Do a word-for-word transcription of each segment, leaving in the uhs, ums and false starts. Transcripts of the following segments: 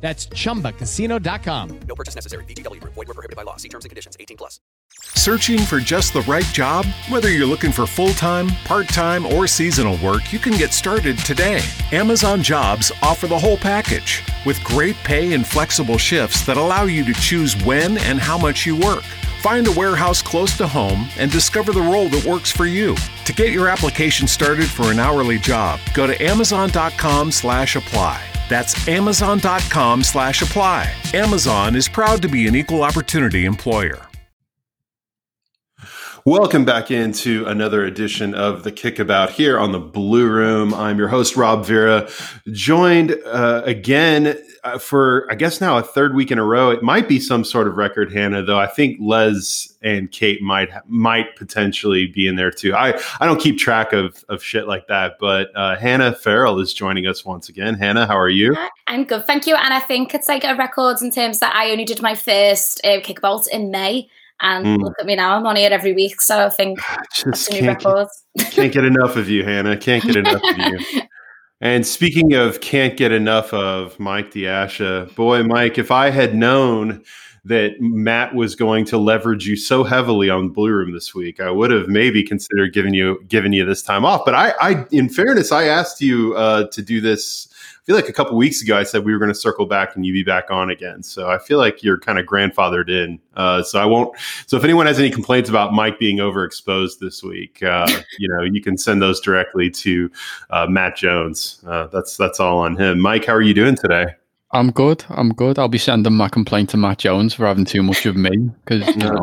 That's chumba casino dot com. No purchase necessary. V G W Group. Void where prohibited by law. See terms and conditions. eighteen plus. Searching for just the right job? Whether you're looking for full-time, part-time, or seasonal work, you can get started today. Amazon Jobs offer the whole package with great pay and flexible shifts that allow you to choose when and how much you work. Find a warehouse close to home and discover the role that works for you. To get your application started for an hourly job, go to amazon dot com slash apply. That's amazon dot com slash apply. Amazon is proud to be an equal opportunity employer. Welcome back into another edition of The Kickabout here on the Blue Room. I'm your host, Rob Vera, joined uh, again uh, for, I guess now a third week in a row. It might be some sort of record, Hannah, though I think Les and Kate might might potentially be in there too. I, I don't keep track of, of shit like that, but uh, Hannah Farrell is joining us once again. Hannah, how are you? I'm good, thank you. And I think it's like a record in terms that I only did my first uh, Kickabout in May. And mm. look at me now, I'm on here every week, so I think just new can't, records. Can't get enough of you, Hannah. Can't get enough of you. And speaking of can't get enough of Mike Diasha, boy, Mike, if I had known that Matt was going to leverage you so heavily on Blue Room this week, I would have maybe considered giving you giving you this time off. But I, I in fairness, I asked you uh, to do this. I feel like a couple weeks ago, I said we were going to circle back and you be back on again. So I feel like you're kind of grandfathered in. Uh, so I won't. So if anyone has any complaints about Mike being overexposed this week, uh, you know, you can send those directly to uh, Matt Jones. Uh, that's that's all on him. Mike, how are you doing today? I'm good. I'm good. I'll be sending my complaint to Matt Jones for having too much of me, because you know,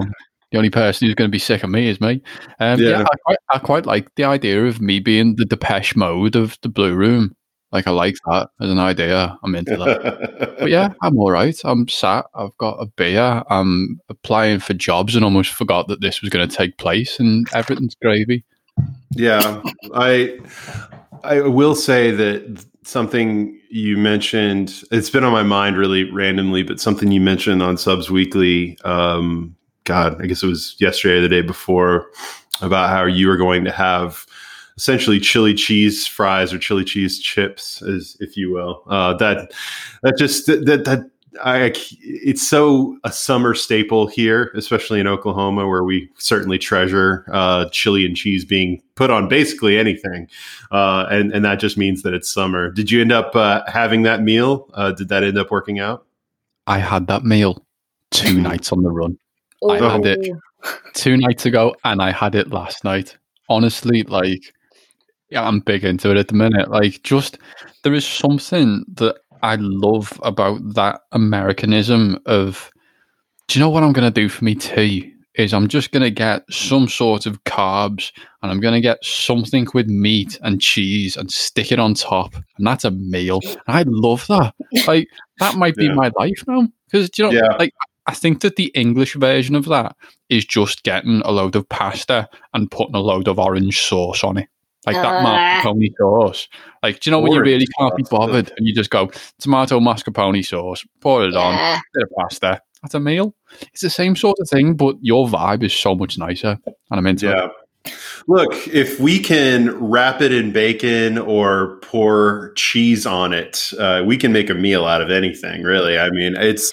the only person who's going to be sick of me is me. Um, yeah, yeah I, quite, I quite like the idea of me being the Depeche Mode of the Blue Room. Like, I like that as an idea. I'm into that. But yeah, I'm all right. I'm sat. I've got a beer. I'm applying for jobs and almost forgot that this was going to take place, and everything's gravy. Yeah, I I will say that something you mentioned, it's been on my mind really randomly, but something you mentioned on Subs Weekly, um, God, I guess it was yesterday or the day before, about how you were going to have essentially chili cheese fries or chili cheese chips, as if you will. Uh, that that just that that I it's so a summer staple here, especially in Oklahoma, where we certainly treasure uh, chili and cheese being put on basically anything, uh, and and that just means that it's summer. Did you end up uh, having that meal? Uh, did that end up working out? I had that meal two nights on the run. Ooh. I had it two nights ago, and I had it last night. Honestly, like. Yeah, I'm big into it at the minute. Like, just there is something that I love about that Americanism of, do you know what I'm going to do for me tea? Is I'm just going to get some sort of carbs and I'm going to get something with meat and cheese and stick it on top. And that's a meal. And I love that. Like, that might be yeah. my life now. Because, do you know, yeah. like, I think that the English version of that is just getting a load of pasta and putting a load of orange sauce on it. Like that uh, mascarpone sauce. Like, do you know when you really can't be bothered and you just go, tomato mascarpone sauce, pour it yeah. on, bit of pasta, at a meal. It's the same sort of thing, but your vibe is so much nicer, and I'm into yeah. it. Look, if we can wrap it in bacon or pour cheese on it, uh, we can make a meal out of anything, really. I mean, it's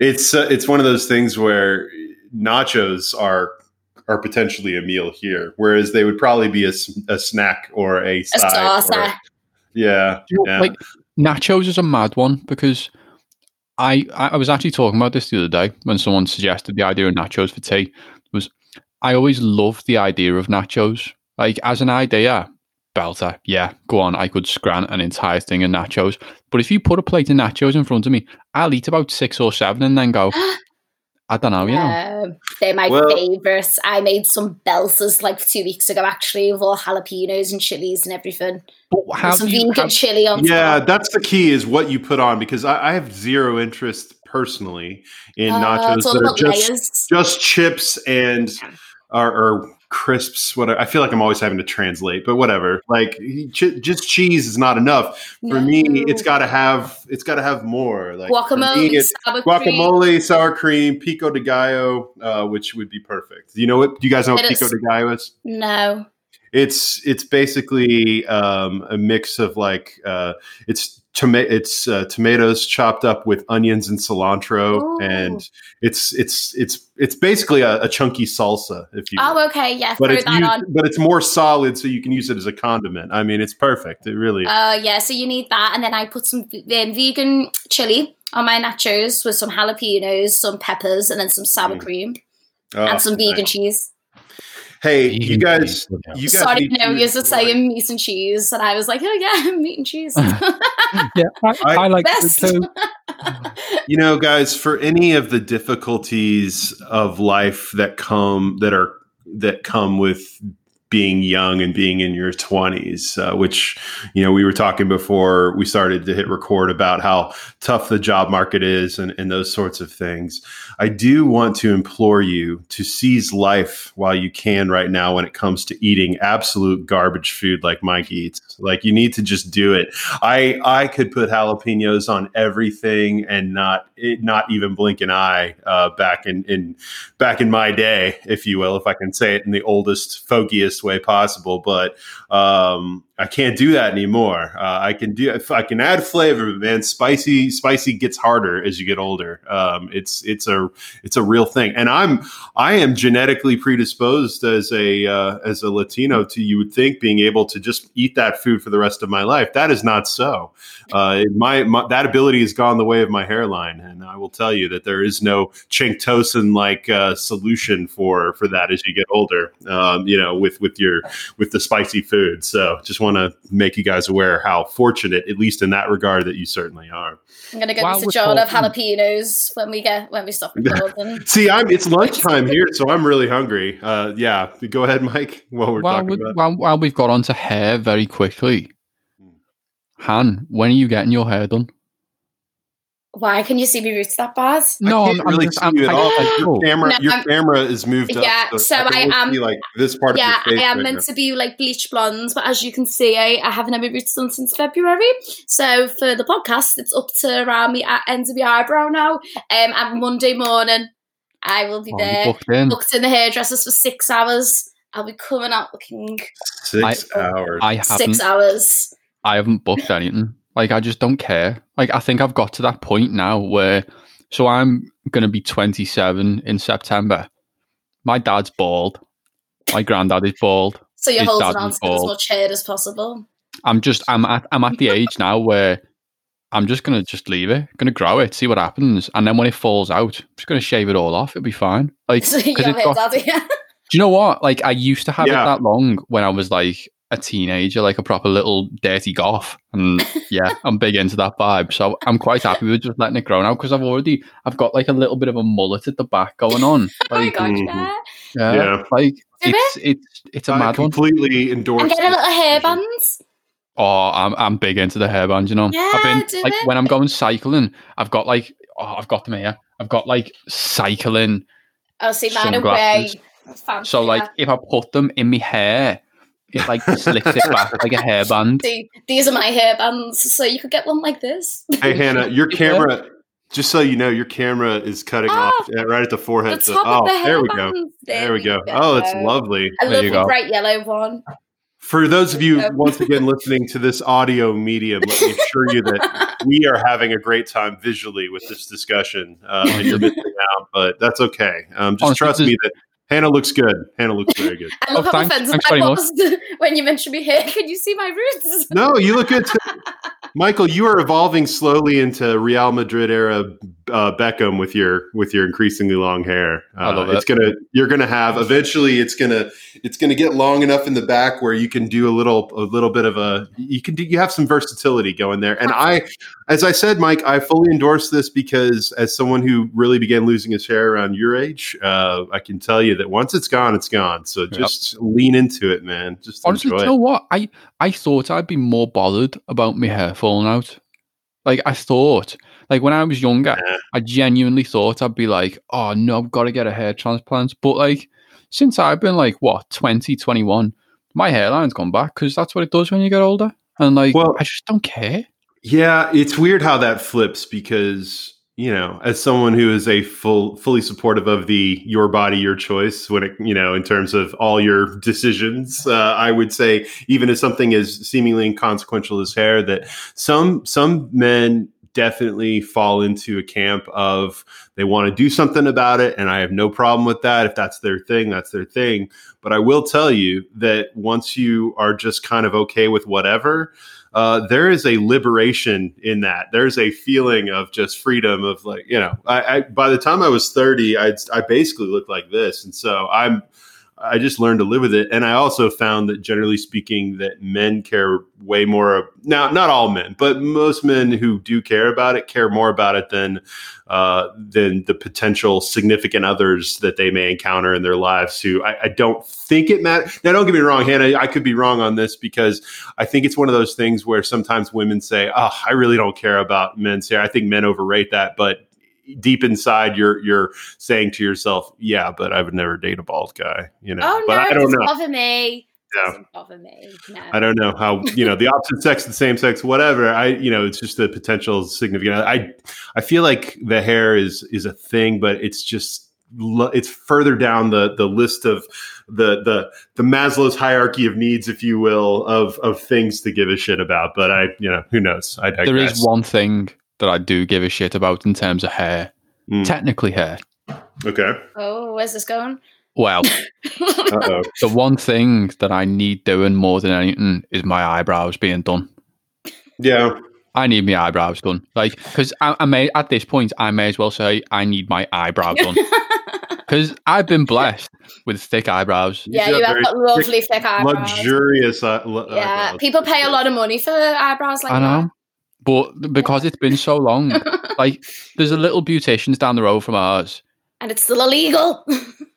it's uh, it's one of those things where nachos are are potentially a meal here, whereas they would probably be a, a snack or a, a side. Or a, yeah, you know, yeah. Like nachos is a mad one because I I was actually talking about this the other day when someone suggested the idea of nachos for tea. Was I always loved the idea of nachos. Like, as an idea, belter, yeah, go on, I could scran an entire thing of nachos. But if you put a plate of nachos in front of me, I'll eat about six or seven and then go... I don't know, yeah. Um, they're my well, favourites. I made some belters like two weeks ago, actually, with all jalapenos and chilies and everything. Have some vegan have, chili on yeah, top. Yeah, that's the key is what you put on, because I, I have zero interest personally in uh, nachos that are just, just chips and or, or crisps. Whatever. I feel like I'm always having to translate, but whatever. Like ch- just cheese is not enough for no. me. It's got to have. It's got to have more. Like guacamole, me, sour guacamole, cream. sour cream, pico de gallo, uh, which would be perfect. Do you know what? Do you guys know what pico de gallo is? No. It's it's basically um, a mix of like uh, it's toma- it's uh, tomatoes chopped up with onions and cilantro, Ooh. and it's it's it's it's basically a, a chunky salsa. If you oh will. okay yeah, but it's that used, on. but it's more solid, so you can use it as a condiment. I mean, it's perfect. It really. Oh uh, yeah, so you need that, and then I put some um, vegan chili on my nachos with some jalapenos, some peppers, and then some sour mm. cream oh, and some vegan nice. cheese. Hey, you guys! You guys Sorry, no, you were saying meat and cheese, and I was like, "Oh yeah, meat and cheese." yeah, I, I, I like best. It too. You know, guys, for any of the difficulties of life that come that are that come with being young and being in your twenties, uh, which you know we were talking before we started to hit record about how tough the job market is and, and those sorts of things. I do want to implore you to seize life while you can right now when it comes to eating absolute garbage food like Mike eats. Like, you need to just do it. I I could put jalapenos on everything and not it, not even blink an eye uh, back in, in back in my day, if you will, if I can say it in the oldest, folkiest way possible. But um, I can't do that anymore. Uh, I can do I can add flavor, but man, spicy spicy gets harder as you get older. Um, it's it's a It's a real thing, and I'm I am genetically predisposed as a uh, as a Latino to, you would think, being able to just eat that food for the rest of my life. That is not so. Uh, my, my that ability has gone the way of my hairline, and I will tell you that there is no Chanktosin like uh, solution for for that as you get older. Um, you know, with with your with the spicy food. So just want to make you guys aware how fortunate, at least in that regard, that you certainly are. I'm gonna get wow, a jar of jalapenos when we get when we stop. See, I'm. It's lunchtime here, so I'm really hungry. Uh, yeah, go ahead, Mike. While we're while talking we, about, while, while we've got onto hair very quickly, Han, when are you getting your hair done? Why can you see me roots that bad? No, I can't I'm really just, see I'm, you at I, all. Like, your camera, no, your I'm, camera is moved up. Yeah, so, so I, I am like this part. Yeah, of your face I am right meant now. to be like bleach blonde, but as you can see, I, I haven't had my roots done since February. So for the podcast, it's up to around the ends of my eyebrow now. Um, and Monday morning, I will be oh, there, booked in. booked in the hairdressers for six hours. I'll be coming out looking six I, hours. I haven't, six hours. I haven't booked anything. Like, I just don't care. Like, I think I've got to that point now where, so I'm going to be twenty-seven in September. My dad's bald. My granddad is bald. So you're His holding on to as much hair as possible. I'm just, I'm at, I'm at the age now where I'm just going to just leave it, going to grow it, see what happens. And then when it falls out, I'm just going to shave it all off. It'll be fine. Like, so you have it, got, daddy. Do you know what? Like, I used to have yeah. it that long when I was like, a teenager, like a proper little dirty goth, and yeah, I'm big into that vibe. So I'm quite happy with just letting it grow now because I've already, I've got like a little bit of a mullet at the back going on. Like, oh my God, yeah, yeah, yeah. Like it's it's it's a I mad completely one. Completely endorse. I'm getting a little hairbands. Oh, I'm I'm big into the hairbands. You know, yeah, I've been do like it. When I'm going cycling, I've got like oh, I've got them here. I've got like cycling. Oh, see, mine away. So like, yeah. if I put them in my hair. It like slicks it back like a hairband. See, these are my hairbands, so you could get one like this. Hey Hannah, your camera Just so you know, your camera is cutting oh, off at, right at the forehead. The so, oh, the there we go. There, there we go. go. Oh, it's lovely. I love the bright yellow one. For those of you, once again, listening to this audio medium, let me assure you that we are having a great time visually with this discussion. Um, and you're missing out, but that's okay. Um, just Honestly, trust me that Hannah looks good. Hannah looks very good. I love oh, how thanks. offensive thanks I was when you mentioned me here. Can you see my roots? No, you look good too. Michael, you are evolving slowly into Real Madrid era uh, Beckham with your with your increasingly long hair. Uh, I love it. It's gonna you're gonna have eventually. It's gonna it's gonna get long enough in the back where you can do a little a little bit of a you can do, you have some versatility going there. And I, as I said, Mike, I fully endorse this because as someone who really began losing his hair around your age, uh, I can tell you that once it's gone, it's gone. So just yep. lean into it, man. Just honestly, enjoy you know it. What I I thought I'd be more bothered about my hair falling out. Like I thought, like when I was younger, yeah. I genuinely thought I'd be like, oh no, I've got to get a hair transplant. But like since I've been like what twenty, twenty-one, my hairline's gone back because that's what it does when you get older. And like, well, I just don't care. Yeah, it's weird how that flips because you know, as someone who is a full, fully supportive of the your body, your choice when it, you know, in terms of all your decisions, uh, I would say even as something as seemingly inconsequential as hair, that some some men definitely fall into a camp of they want to do something about it, and I have no problem with that. If that's their thing, that's their thing. But I will tell you that once you are just kind of okay with whatever. Uh, there is a liberation in that. There's a feeling of just freedom of like, you know, I, I by the time I was thirty, I'd, I basically looked like this. And so I'm, I just learned to live with it. And I also found that generally speaking, that men care way more. Now, not all men, but most men who do care about it, care more about it than, uh, than the potential significant others that they may encounter in their lives who I, I don't think it matters. Now, don't get me wrong, Hannah, I could be wrong on this because I think it's one of those things where sometimes women say, oh, I really don't care about men's hair. I think men overrate that. But deep inside, you're you're saying to yourself, "Yeah, but I would never date a bald guy." You know, oh, no, but I don't know. Bother me. No. Doesn't bother me. No. I don't know how you know the opposite sex, the same sex, whatever. I you know, it's just the potential significant. I I feel like the hair is is a thing, but it's just it's further down the the list of the the the Maslow's hierarchy of needs, if you will, of of things to give a shit about. But I you know who knows. I digress. There is one thing that I do give a shit about in terms of hair. Mm. Technically hair. Okay. Oh, where's this going? Well, uh-oh. The one thing that I need doing more than anything is my eyebrows being done. Yeah. I need my eyebrows done. Like, because I, I may, at this point, I may as well say I need my eyebrow done. Because I've been blessed with thick eyebrows. Yeah, you have got lovely thick, thick eyebrows. Luxurious eye- yeah. eyebrows. Yeah, people pay a lot of money for eyebrows like I know. That. But because it's been so long, like there's a little beauticians down the road from ours. And it's still illegal.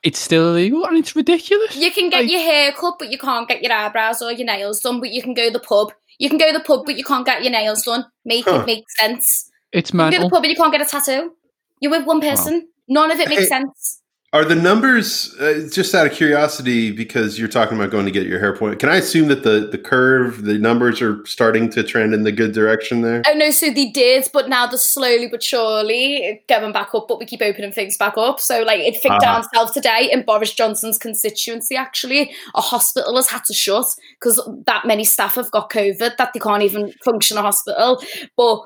It's still illegal and it's ridiculous. You can get like, your hair cut, but you can't get your eyebrows or your nails done. But you can go to the pub. You can go to the pub, but you can't get your nails done. Make huh. it make sense. It's mental. You can go to the pub and you can't get a tattoo. You're with one person. Wow. None of it makes hey, sense. Are the numbers, uh, just out of curiosity, because you're talking about going to get your hair point, can I assume that the, the curve, the numbers are starting to trend in the good direction there? Oh, no, so they did, but now they're slowly but surely going back up, but we keep opening things back up. So, like, it ticked uh-huh. down south today in Boris Johnson's constituency, actually. A hospital has had to shut because that many staff have got COVID that they can't even function a hospital. But...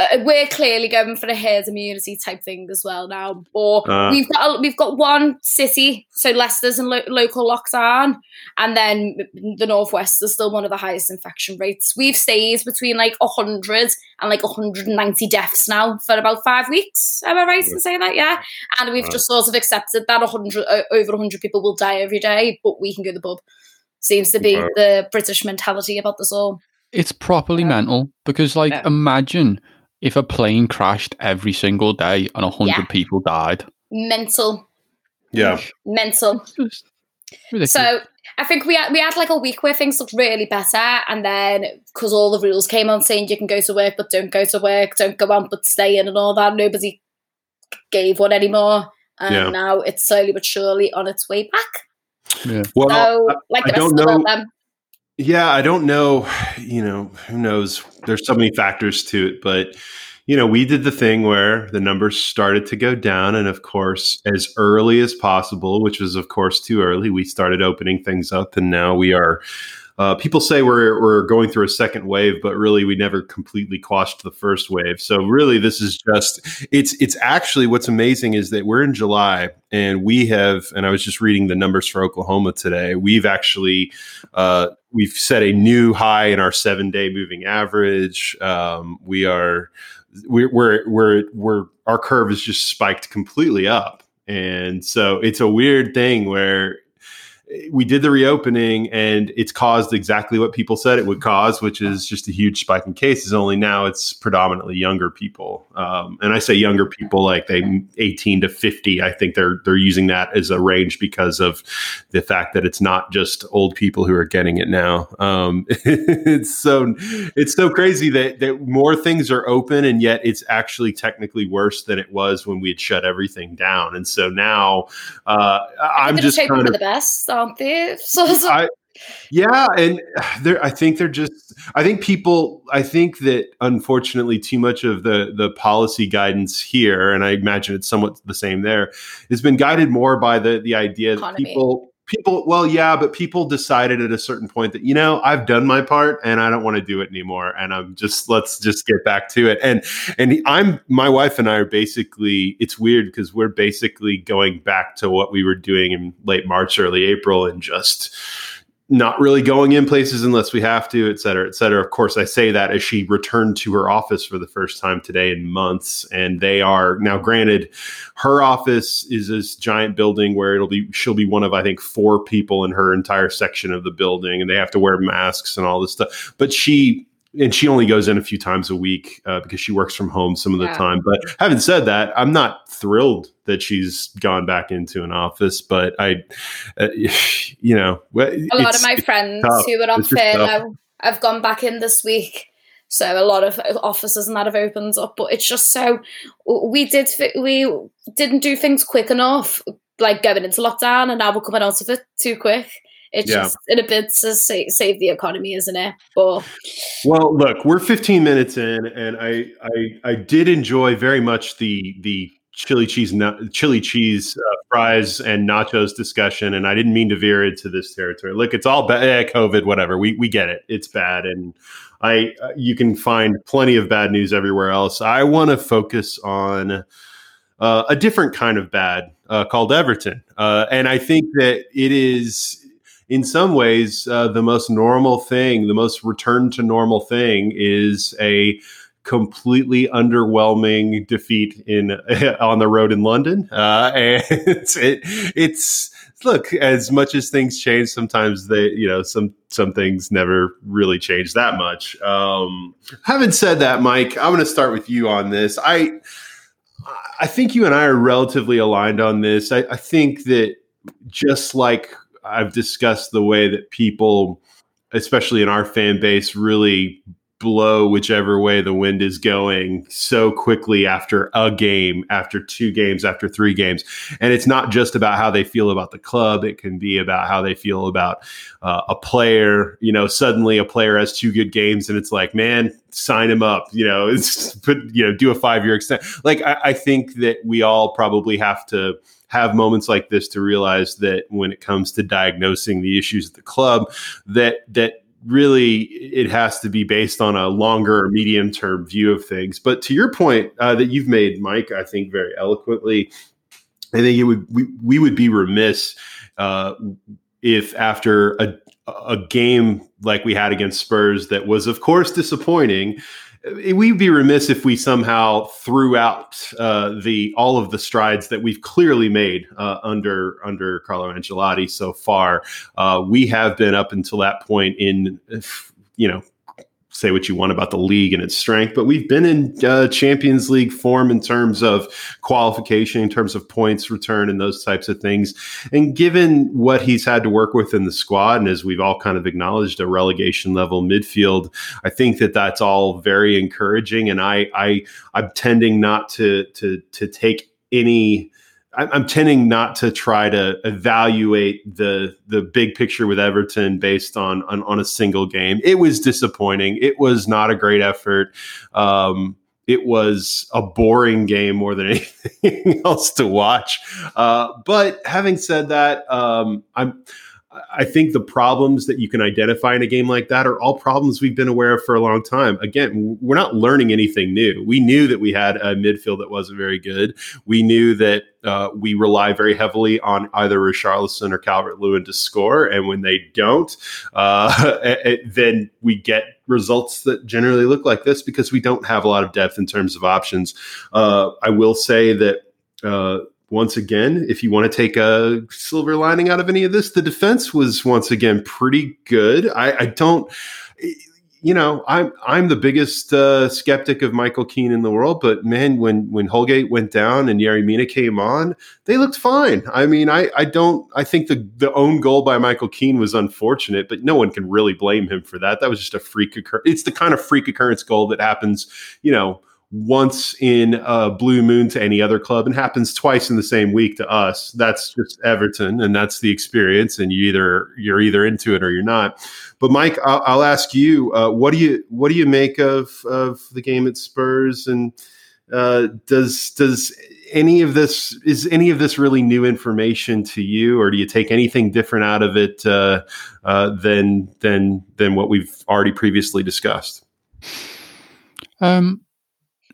Uh, we're clearly going for a herd immunity type thing as well now. Or uh, we've got a, we've got one city, so Leicester's in lo- local lockdown, and then the Northwest is still one of the highest infection rates. We've stayed between like one hundred and like one hundred ninety deaths now for about five weeks. Am I right in saying that? Yeah. And we've uh, just sort of accepted that one hundred uh, over one hundred people will die every day, but we can go to the pub. Seems to be uh, the British mentality about this all. It's properly yeah. mental because, like, yeah. imagine. If a plane crashed every single day and one hundred yeah. people died. Mental. Yeah. Mental. So I think we had, we had like a week where things looked really better. And then because all the rules came on saying you can go to work, but don't go to work. Don't go out, but stay in and all that. Nobody gave one anymore. And yeah. now it's slowly but surely on its way back. Yeah. Well, so like the I rest of the world then. Yeah, I don't know, you know, who knows? There's so many factors to it, but you know, we did the thing where the numbers started to go down. And of course, as early as possible, which was, of course, too early, we started opening things up. And now we are, uh, people say we're, we're going through a second wave, but really we never completely quashed the first wave. So really, this is just, it's, it's actually what's amazing is that we're in July and we have, and I was just reading the numbers for Oklahoma today. We've actually, uh, we've set a new high in our seven day moving average. Um, we are, We're, we're, we're, we're, our curve is just spiked completely up. And so it's a weird thing where we did the reopening and it's caused exactly what people said it would cause, which is just a huge spike in cases. Only now it's predominantly younger people. Um, and I say younger people, like they eighteen to fifty. I think they're, they're using that as a range because of the fact that it's not just old people who are getting it now. Um, it's so, it's so crazy that, that more things are open and yet it's actually technically worse than it was when we had shut everything down. And so now, uh, I'm just kind of the best. So aren't they? So, so. I, yeah, and there, I think they're just. I think people. I think that unfortunately, too much of the the policy guidance here, and I imagine it's somewhat the same there, has been guided more by the the idea economy. That people people. Well, yeah, but people decided at a certain point that, you know, I've done my part and I don't want to do it anymore, and I'm just let's just get back to it. And and I'm my wife and I are basically. It's weird because we're basically going back to what we were doing in late March, early April, and just not really going in places unless we have to, et cetera, et cetera. Of course, I say that as she returned to her office for the first time today in months. And they are now, granted, her office is this giant building where it'll be, she'll be one of, I think, four people in her entire section of the building, and they have to wear masks and all this stuff. But she, and she only goes in a few times a week uh, because she works from home some of the yeah. time. But having said that, I'm not thrilled that she's gone back into an office, but I, uh, you know, a lot of my friends who were on furlough, I've gone back in this week. So a lot of offices and that have opened up, but it's just so we did, we didn't do things quick enough, like going into lockdown, and now we're coming out of it too quick. It's yeah. just in a bid to save, save the economy, isn't it? But well, look, we're fifteen minutes in, and I, I, I did enjoy very much the the chili cheese chili cheese uh, fries and nachos discussion, and I didn't mean to veer into this territory. Look, it's all bad, eh, COVID, whatever. We we get it. It's bad, and I uh, you can find plenty of bad news everywhere else. I want to focus on uh, a different kind of bad uh, called Everton, uh, and I think that it is. In some ways, uh, the most normal thing, the most return to normal thing is a completely underwhelming defeat in on the road in London. Uh, and it's, it, it's look, as much as things change, sometimes they, you know, some some things never really change that much. Um, having said that, Mike, I'm going to start with you on this. I, I think you and I are relatively aligned on this. I, I think that just like I've discussed the way that people, especially in our fan base, really blow whichever way the wind is going so quickly after a game, after two games, after three games. And it's not just about how they feel about the club. It can be about how they feel about uh, a player. You know, suddenly a player has two good games and it's like, man, sign him up, you know, it's put, you know, do a five-year extent. Like, I, I think that we all probably have to have moments like this to realize that when it comes to diagnosing the issues at the club, that that really it has to be based on a longer or medium-term view of things. But to your point uh, that you've made, Mike, I think very eloquently, I think it would we, we would be remiss uh, if after a a game like we had against Spurs that was, of course, disappointing, we'd be remiss if we somehow threw out uh, the all of the strides that we've clearly made uh, under under Carlo Ancelotti so far. Uh, we have been up until that point in, you know, say what you want about the league and its strength, but we've been in uh, Champions League form in terms of qualification, in terms of points return and those types of things. And given what he's had to work with in the squad, and as we've all kind of acknowledged, a relegation level midfield, I think that that's all very encouraging. And I, I, I'm tending not to, to, to take any, I'm tending not to try to evaluate the the big picture with Everton based on, on on a single game. It was disappointing. It was not a great effort. Um, it was a boring game more than anything else to watch. Uh, but having said that, um, I'm, I think the problems that you can identify in a game like that are all problems we've been aware of for a long time. Again, we're not learning anything new. We knew that we had a midfield that wasn't very good. We knew that uh, we rely very heavily on either Richarlison or Calvert-Lewin to score. And when they don't, uh, it, it, then we get results that generally look like this because we don't have a lot of depth in terms of options. Uh, I will say that, uh, Once again, if you want to take a silver lining out of any of this, the defense was once again pretty good. I, I don't, you know, I'm I'm the biggest uh, skeptic of Michael Keane in the world, but man, when when Holgate went down and Yerry Mina came on, they looked fine. I mean, I I don't, I think the the own goal by Michael Keane was unfortunate, but no one can really blame him for that. That was just a freak occurrence. It's the kind of freak occurrence goal that happens, you know, once in a blue moon to any other club and happens twice in the same week to us. That's just Everton, and that's the experience, and you either you're either into it or you're not. But Mike, I'll, I'll ask you, uh, what do you what do you make of of the game at Spurs, and uh, does does any of this is any of this really new information to you, or do you take anything different out of it uh, uh, than than than what we've already previously discussed? Um.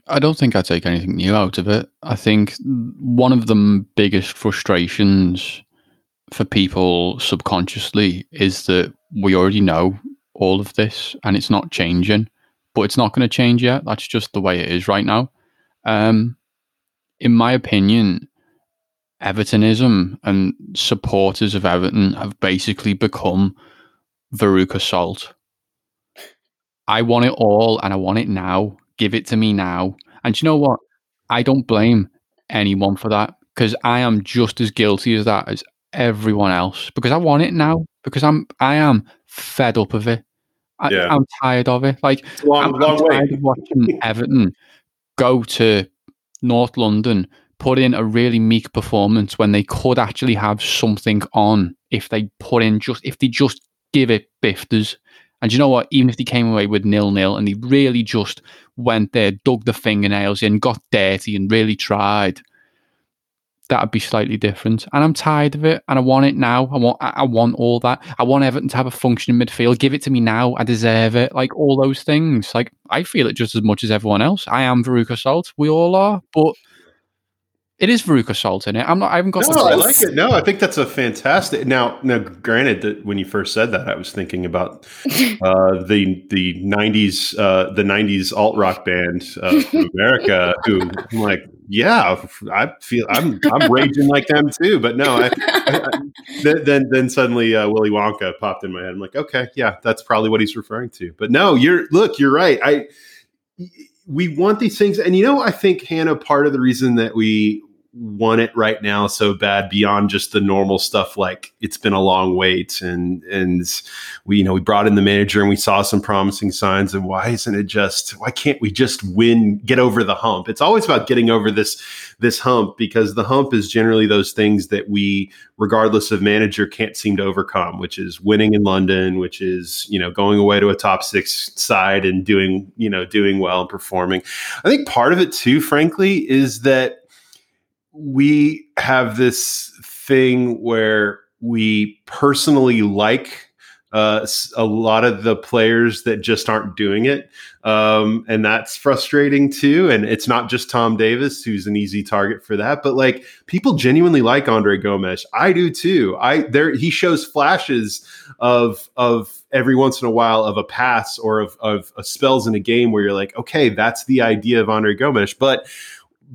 I don't think I take anything new out of it. I think one of the biggest frustrations for people subconsciously is that we already know all of this and it's not changing, but it's not going to change yet. That's just the way it is right now. Um, in my opinion, Evertonism and supporters of Everton have basically become Veruca Salt. I want it all and I want it now. Give it to me now. And you know what? I don't blame anyone for that because I am just as guilty as that as everyone else because I want it now because I'm, I am fed up of it. I, yeah. I'm tired of it. Like long, I'm, long I'm tired way. of watching Everton go to North London, put in a really meek performance when they could actually have something on if they put in just, if they just give it bifters. And you know what? Even if they came away with nil-nil and they really just went there, dug the fingernails in, got dirty and really tried, that would be slightly different. And I'm tired of it and I want it now. I want I want all that. I want Everton to have a functioning midfield. Give it to me now. I deserve it. Like all those things. Like I feel it just as much as everyone else. I am Veruca Salt. We all are. But it is Veruca Salt in it. I'm not. I haven't got. No, I like it. No, I think that's a fantastic. Now, now, granted that when you first said that, I was thinking about uh, the the nineties uh, the nineties alt rock band uh, from America. Who I'm like, yeah, I feel I'm I'm raging like them too. But no, I, I, I, then then suddenly uh, Willy Wonka popped in my head. I'm like, okay, yeah, that's probably what he's referring to. But no, you're look, you're right. I. Y- We want these things. And, you know, I think, Hannah, part of the reason that we want it right now so bad beyond just the normal stuff, like it's been a long wait and, and we, you know, we brought in the manager and we saw some promising signs and why isn't it just, why can't we just win, get over the hump? It's always about getting over this, this hump because the hump is generally those things that we, regardless of manager, can't seem to overcome, which is winning in London, which is, you know, going away to a top six side and doing, you know, doing well and performing. I think part of it too, frankly, is that we have this thing where we personally like uh, a lot of the players that just aren't doing it. Um, and that's frustrating too. And it's not just Tom Davis, who's an easy target for that, but like people genuinely like Andre Gomes. I do too. I there, he shows flashes of, of, every once in a while of a pass or of, of, of spells in a game where you're like, okay, that's the idea of Andre Gomes. But,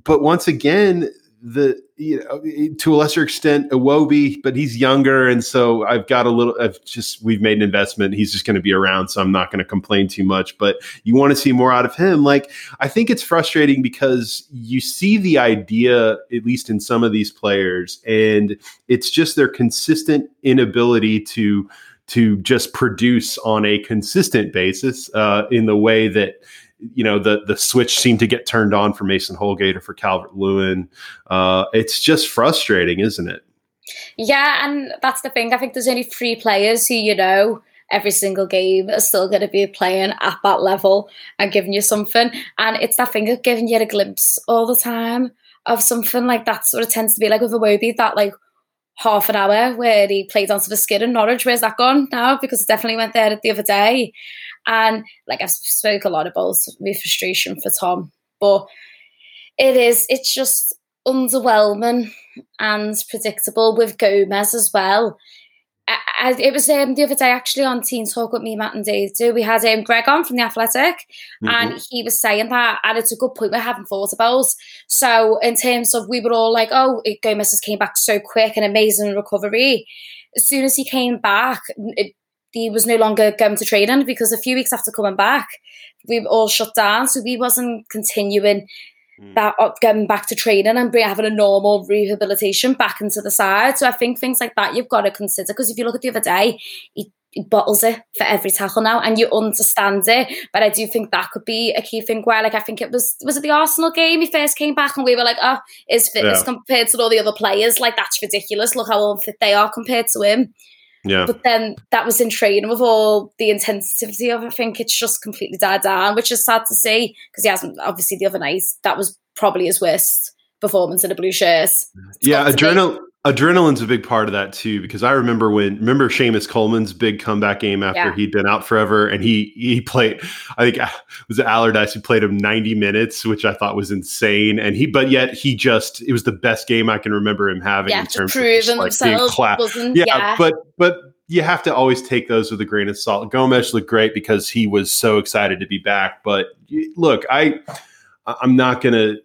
but once again, the you know to a lesser extent Iwobi, but he's younger and so I've got a little I've just we've made an investment. He's just going to be around, so I'm not going to complain too much, but you want to see more out of him. Like I think it's frustrating because you see the idea, at least in some of these players, and it's just their consistent inability to to just produce on a consistent basis uh in the way that you know, the, the switch seemed to get turned on for Mason Holgate or for Calvert-Lewin. Uh, it's just frustrating, isn't it? Yeah, and that's the thing. I think there's only three players who, you know, every single game are still going to be playing at that level and giving you something. And it's that thing of giving you a glimpse all the time of something. Like that's what it tends to be like with Iwobi, that like half an hour where he played onto the skid in Norwich. Where's that gone now? Because it definitely went there the other day. And like I've spoke a lot about my frustration for Tom, but it is, it's just underwhelming and predictable with Gomez as well. I, I, it was um, the other day actually on Teen Talk with me, Matt and Dave too. We had um, Greg on from The Athletic, mm-hmm. and he was saying that, and it's a good point we haven't thought about. So in terms of, we were all like, oh, Gomez has came back so quick and amazing recovery. As soon as he came back, it, he was no longer going to training, because a few weeks after coming back, we were all shut down, so we wasn't continuing that going back to training and having a normal rehabilitation back into the side. So I think things like that you've got to consider, because if you look at the other day, he, he bottles it for every tackle now, and you understand it. But I do think that could be a key thing where, like, I think it was was it the Arsenal game he first came back, and we were like, oh, his fitness yeah. compared to all the other players, like, that's ridiculous, look how unfit they are compared to him. Yeah. But then that was in training with all the intensity of, I think it's just completely died down, which is sad to see, because he hasn't, obviously the other night, that was probably his worst performance in a blue shirt. It's yeah, adrenal adrenaline's a big part of that too, because I remember when, remember Seamus Coleman's big comeback game after yeah. he'd been out forever, and he he played, I think it was Allardyce who played him ninety minutes, which I thought was insane. And he, but yet he just, it was the best game I can remember him having yeah, in terms of just, like, being clapped. Yeah, yeah, but but you have to always take those with a grain of salt. Gomes looked great because he was so excited to be back, but look, I. I'm not going to,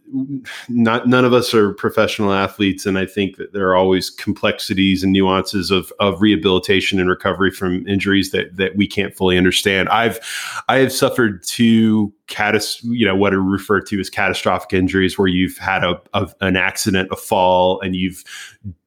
not, none of us are professional athletes. And I think that there are always complexities and nuances of, of rehabilitation and recovery from injuries that, that we can't fully understand. I've, I have suffered two catas, you know, what are referred to as catastrophic injuries, where you've had a, a an accident, a fall, and you've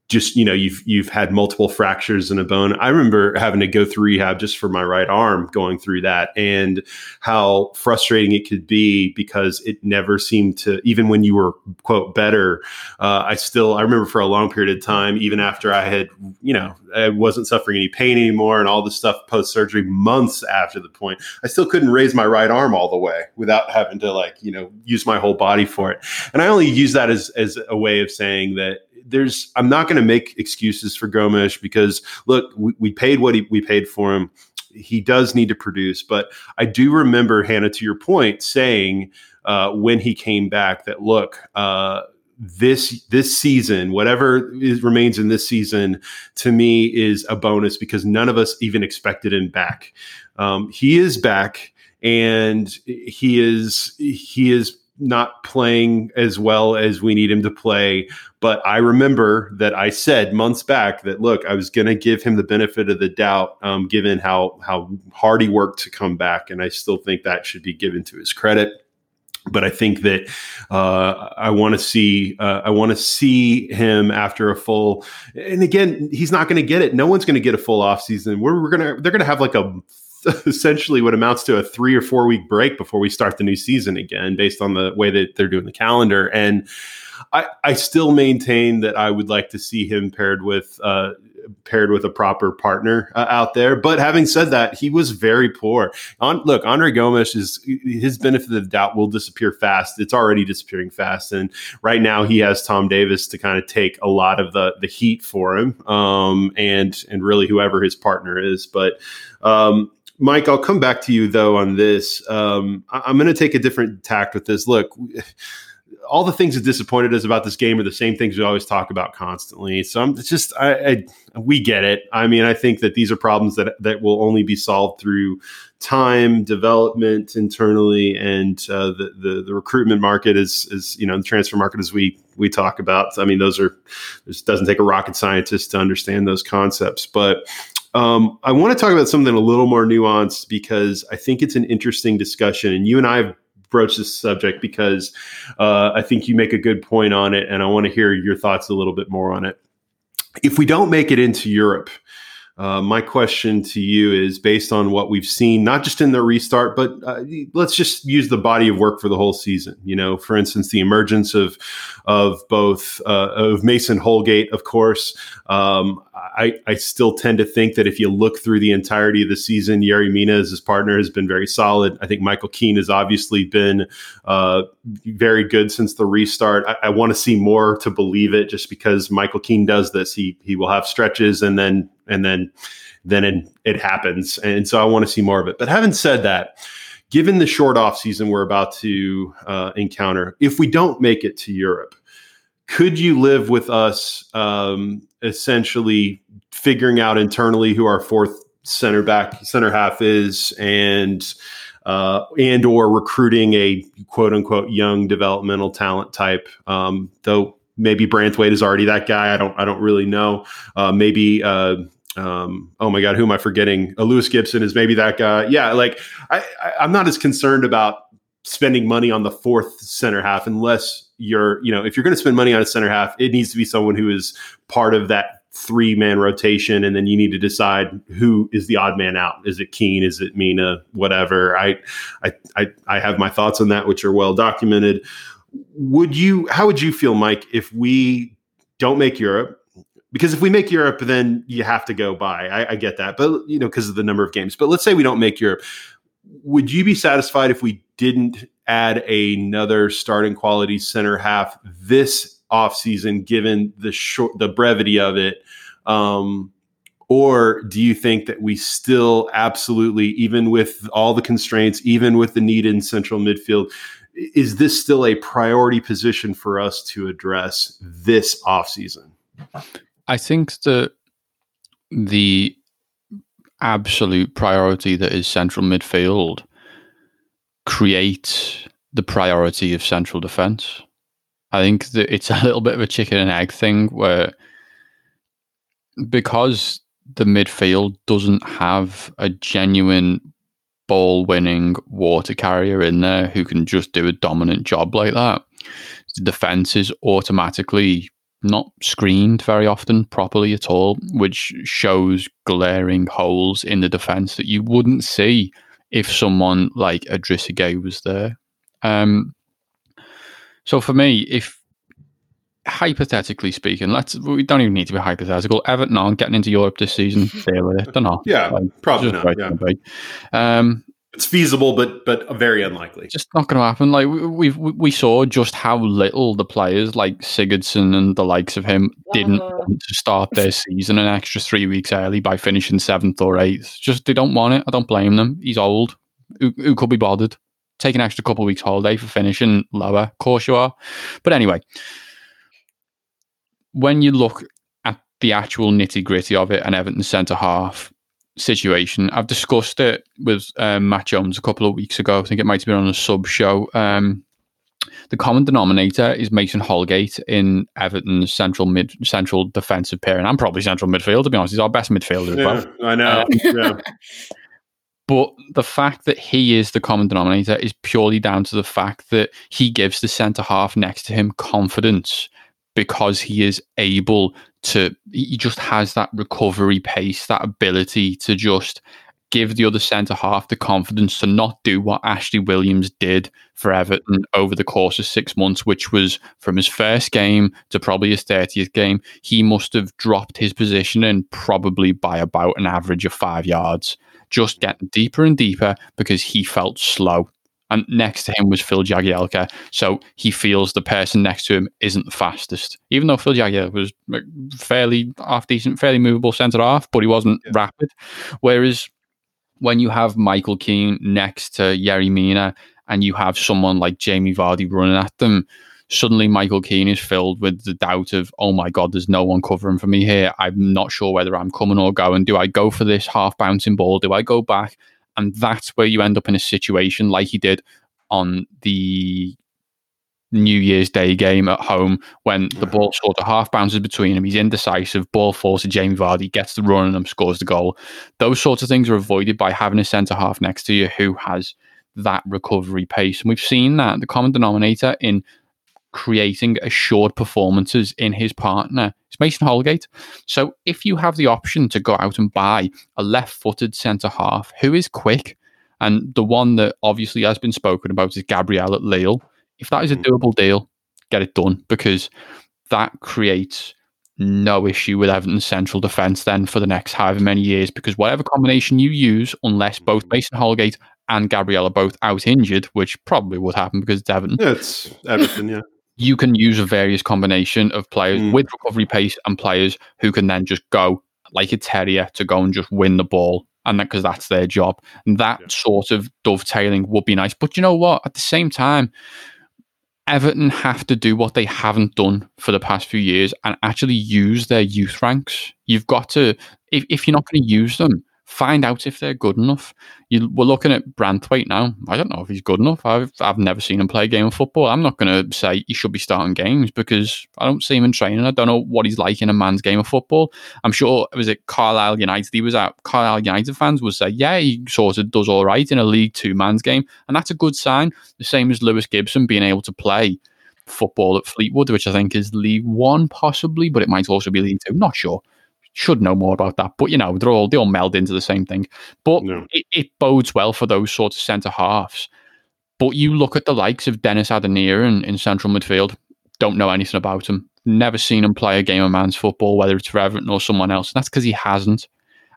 just, you know, you've, you've had multiple fractures in a bone. I remember having to go through rehab just for my right arm, going through that, and how frustrating it could be, because it never seemed to, even when you were quote better, uh, I still, I remember for a long period of time, even after I had, you know, I wasn't suffering any pain anymore and all this stuff post-surgery, months after the point, I still couldn't raise my right arm all the way without having to, like, you know, use my whole body for it. And I only use that as, as a way of saying that there's, I'm not going to make excuses for Gomes, because look, we, we paid what he, we paid for him. He does need to produce, but I do remember, Hannah, to your point, saying uh, when he came back that, look, uh, this, this season, whatever is, remains in this season, to me is a bonus, because none of us even expected him back. Um, he is back, and he is, he is, not playing as well as we need him to play. But I remember that I said months back that, look, I was going to give him the benefit of the doubt, um, given how, how hard he worked to come back. And I still think that should be given to his credit. But I think that uh, I want to see uh, I want to see him after a full, and again, he's not going to get it. No one's going to get a full off season. We're, we're going to, they're going to have like a, essentially what amounts to a three or four week break before we start the new season again, based on the way that they're doing the calendar. And I, I still maintain that I would like to see him paired with uh, paired with a proper partner uh, out there. But having said that, he was very poor. On, look, Andre Gomes, is his benefit of the doubt will disappear fast. It's already disappearing fast. And right now he has Tom Davis to kind of take a lot of the, the heat for him, um, and, and really whoever his partner is. But um, Mike, I'll come back to you, though, on this. Um, I- I'm going to take a different tact with this. Look, all the things that disappointed us about this game are the same things we always talk about constantly. So I'm it's just, I, I, we get it. I mean, I think that these are problems that, that will only be solved through time, development internally, and uh, the, the the recruitment market is, is you know, the transfer market, as we we talk about. I mean, those are, it doesn't take a rocket scientist to understand those concepts. But Um, I want to talk about something a little more nuanced, because I think it's an interesting discussion, and you and I have broached this subject because uh, I think you make a good point on it, and I want to hear your thoughts a little bit more on it. If we don't make it into Europe, uh, my question to you is, based on what we've seen, not just in the restart, but uh, let's just use the body of work for the whole season. You know, for instance, the emergence of of both uh, of Mason Holgate, of course. Um, I, I still tend to think that if you look through the entirety of the season, Yerry Mina as his partner has been very solid. I think Michael Keane has obviously been uh, very good since the restart. I, I want to see more to believe it, just because Michael Keane does this. He he will have stretches and then and then then it, it happens. And so I want to see more of it. But having said that, given the short off season we're about to uh, encounter, if we don't make it to Europe, could you live with us um, essentially figuring out internally who our fourth center back, center half is, and uh, and or recruiting a quote unquote young developmental talent type? Um, though maybe Branthwaite is already that guy. I don't. I don't really know. Uh, maybe. Uh, Um, oh my God, who am I forgetting? Uh, Lewis Gibson is maybe that guy. Yeah, like I, I, I'm not as concerned about spending money on the fourth center half, unless you're, you know, if you're going to spend money on a center half, it needs to be someone who is part of that three man rotation. And then you need to decide who is the odd man out. Is it Keane? Is it Mina? Whatever. I, I, I, I have my thoughts on that, which are well documented. Would you, how would you feel, Mike, if we don't make Europe? Because if we make Europe, then you have to go by. I, I get that, but you know, because of the number of games. But let's say we don't make Europe. Would you be satisfied if we didn't add another starting quality center half this offseason, given the short, the brevity of it? Um, or do you think that we still absolutely, even with all the constraints, even with the need in central midfield, is this still a priority position for us to address this offseason? I think that the absolute priority that is central midfield creates the priority of central defence. I think that it's a little bit of a chicken and egg thing, where because the midfield doesn't have a genuine ball-winning water carrier in there who can just do a dominant job like that, the defence is automatically not screened very often properly at all, which shows glaring holes in the defence that you wouldn't see if someone like Idrissa Gueye was there. Um, so for me, if hypothetically speaking, let's we don't even need to be hypothetical. Everton aren't getting into Europe this season. They're not. Yeah, like, probably not. Yeah. Um, it's feasible, but but very unlikely. Just not going to happen. Like we we we saw just how little the players like Sigurdsson and the likes of him didn't uh, want to start their season an extra three weeks early by finishing seventh or eighth. Just they don't want it. I don't blame them. He's old. Who, who could be bothered? Take an extra couple of weeks holiday for finishing lower. Of course you are. But anyway, when you look at the actual nitty gritty of it, and Everton centre half situation. I've discussed it with um, Matt Jones a couple of weeks ago. I think it might have been on a sub show. Um, the common denominator is Mason Holgate in Everton's central mid central defensive pair, and I'm probably central midfield, to be honest. He's our best midfielder. Yeah, as well. I know. Uh, yeah. But the fact that he is the common denominator is purely down to the fact that he gives the centre half next to him confidence, because he is able to, he just has that recovery pace, that ability to just give the other centre half the confidence to not do what Ashley Williams did for Everton over the course of six months, which was from his first game to probably his thirtieth game. He must have dropped his positioning probably by about an average of five yards, just getting deeper and deeper because he felt slow. And next to him was Phil Jagielka. So he feels the person next to him isn't the fastest. Even though Phil Jagielka was fairly half-decent, fairly movable centre-half, but he wasn't yeah. rapid. Whereas when you have Michael Keane next to Yerry Mina and you have someone like Jamie Vardy running at them, suddenly Michael Keane is filled with the doubt of, oh my God, there's no one covering for me here. I'm not sure whether I'm coming or going. Do I go for this half-bouncing ball? Do I go back? And that's where you end up in a situation like he did on the New Year's Day game at home, when the ball sort of half bounces between him. He's indecisive, ball falls to Jamie Vardy, gets the run on him, scores the goal. Those sorts of things are avoided by having a centre-half next to you who has that recovery pace. And we've seen that, the common denominator in creating assured performances in his partner is Mason Holgate. So if you have the option to go out and buy a left-footed centre-half who is quick, and the one that obviously has been spoken about is Gabriel at Lille, if that is a doable deal, get it done, because that creates no issue with Everton's central defence then for the next however many years, because whatever combination you use, unless both Mason Holgate and Gabriel are both out injured, which probably would happen because it's Everton. Yeah, it's Everton, yeah. You can use a various combination of players mm. with recovery pace and players who can then just go like a terrier to go and just win the ball, and because that, that's their job. And that yeah. sort of dovetailing would be nice. But you know what? At the same time, Everton have to do what they haven't done for the past few years and actually use their youth ranks. You've got to, if, if you're not going to use them, find out if they're good enough. You, we're looking at Branthwaite now. I don't know if he's good enough. I've I've never seen him play a game of football. I'm not going to say he should be starting games because I don't see him in training. I don't know what he's like in a man's game of football. I'm sure it was at Carlisle United. He was at Carlisle United fans would say, yeah, he sort of does all right in a League Two man's game, and that's a good sign. The same as Lewis Gibson being able to play football at Fleetwood, which I think is League One possibly, but it might also be League Two. I'm not sure. Should know more about that, but you know they're all they all meld into the same thing. But no. it, it bodes well for those sorts of centre halves. But you look at the likes of Dennis Adeniran in, in central midfield. Don't know anything about him. Never seen him play a game of man's football, whether it's for Everton or someone else. And that's because he hasn't.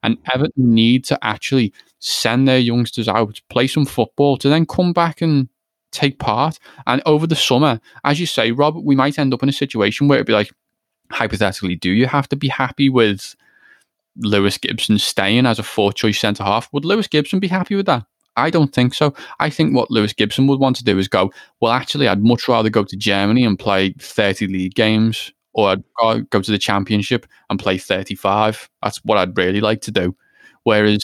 And Everton need to actually send their youngsters out, play some football, to then come back and take part. And over the summer, as you say, Rob, we might end up in a situation where it'd be like, hypothetically, do you have to be happy with Lewis Gibson staying as a fourth-choice centre-half? Would Lewis Gibson be happy with that? I don't think so. I think what Lewis Gibson would want to do is go, well, actually, I'd much rather go to Germany and play thirty league games, or I'd go to the Championship and play thirty-five. That's what I'd really like to do. Whereas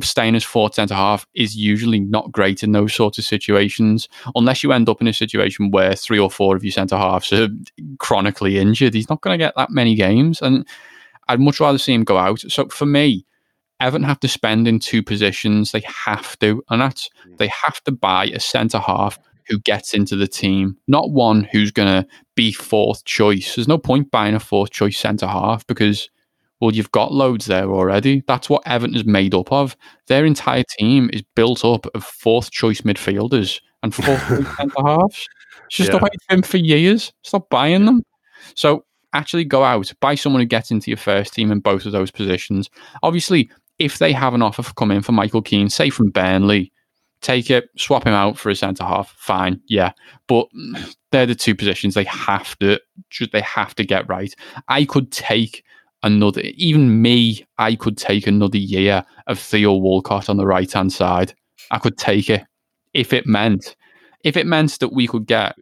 staying as fourth centre-half is usually not great in those sorts of situations, unless you end up in a situation where three or four of your centre-halves are chronically injured. He's not going to get that many games, and I'd much rather see him go out. So for me, Everton have to spend in two positions. They have to, and that's they have to buy a centre-half who gets into the team, not one who's going to be fourth choice. There's no point buying a fourth-choice centre-half because... well, you've got loads there already. That's what Everton is made up of. Their entire team is built up of fourth-choice midfielders and fourth-choice centre-halves. It's just yeah. the way it's been for years. Stop buying yeah. them. So actually go out, buy someone who gets into your first team in both of those positions. Obviously, if they have an offer for come in for Michael Keane, say from Burnley, take it, swap him out for a centre-half, fine, yeah. But they're the two positions they have to, they have to get right. I could take... Another, even me, I could take another year of Theo Walcott on the right-hand side. I could take it if it meant, if it meant that we could get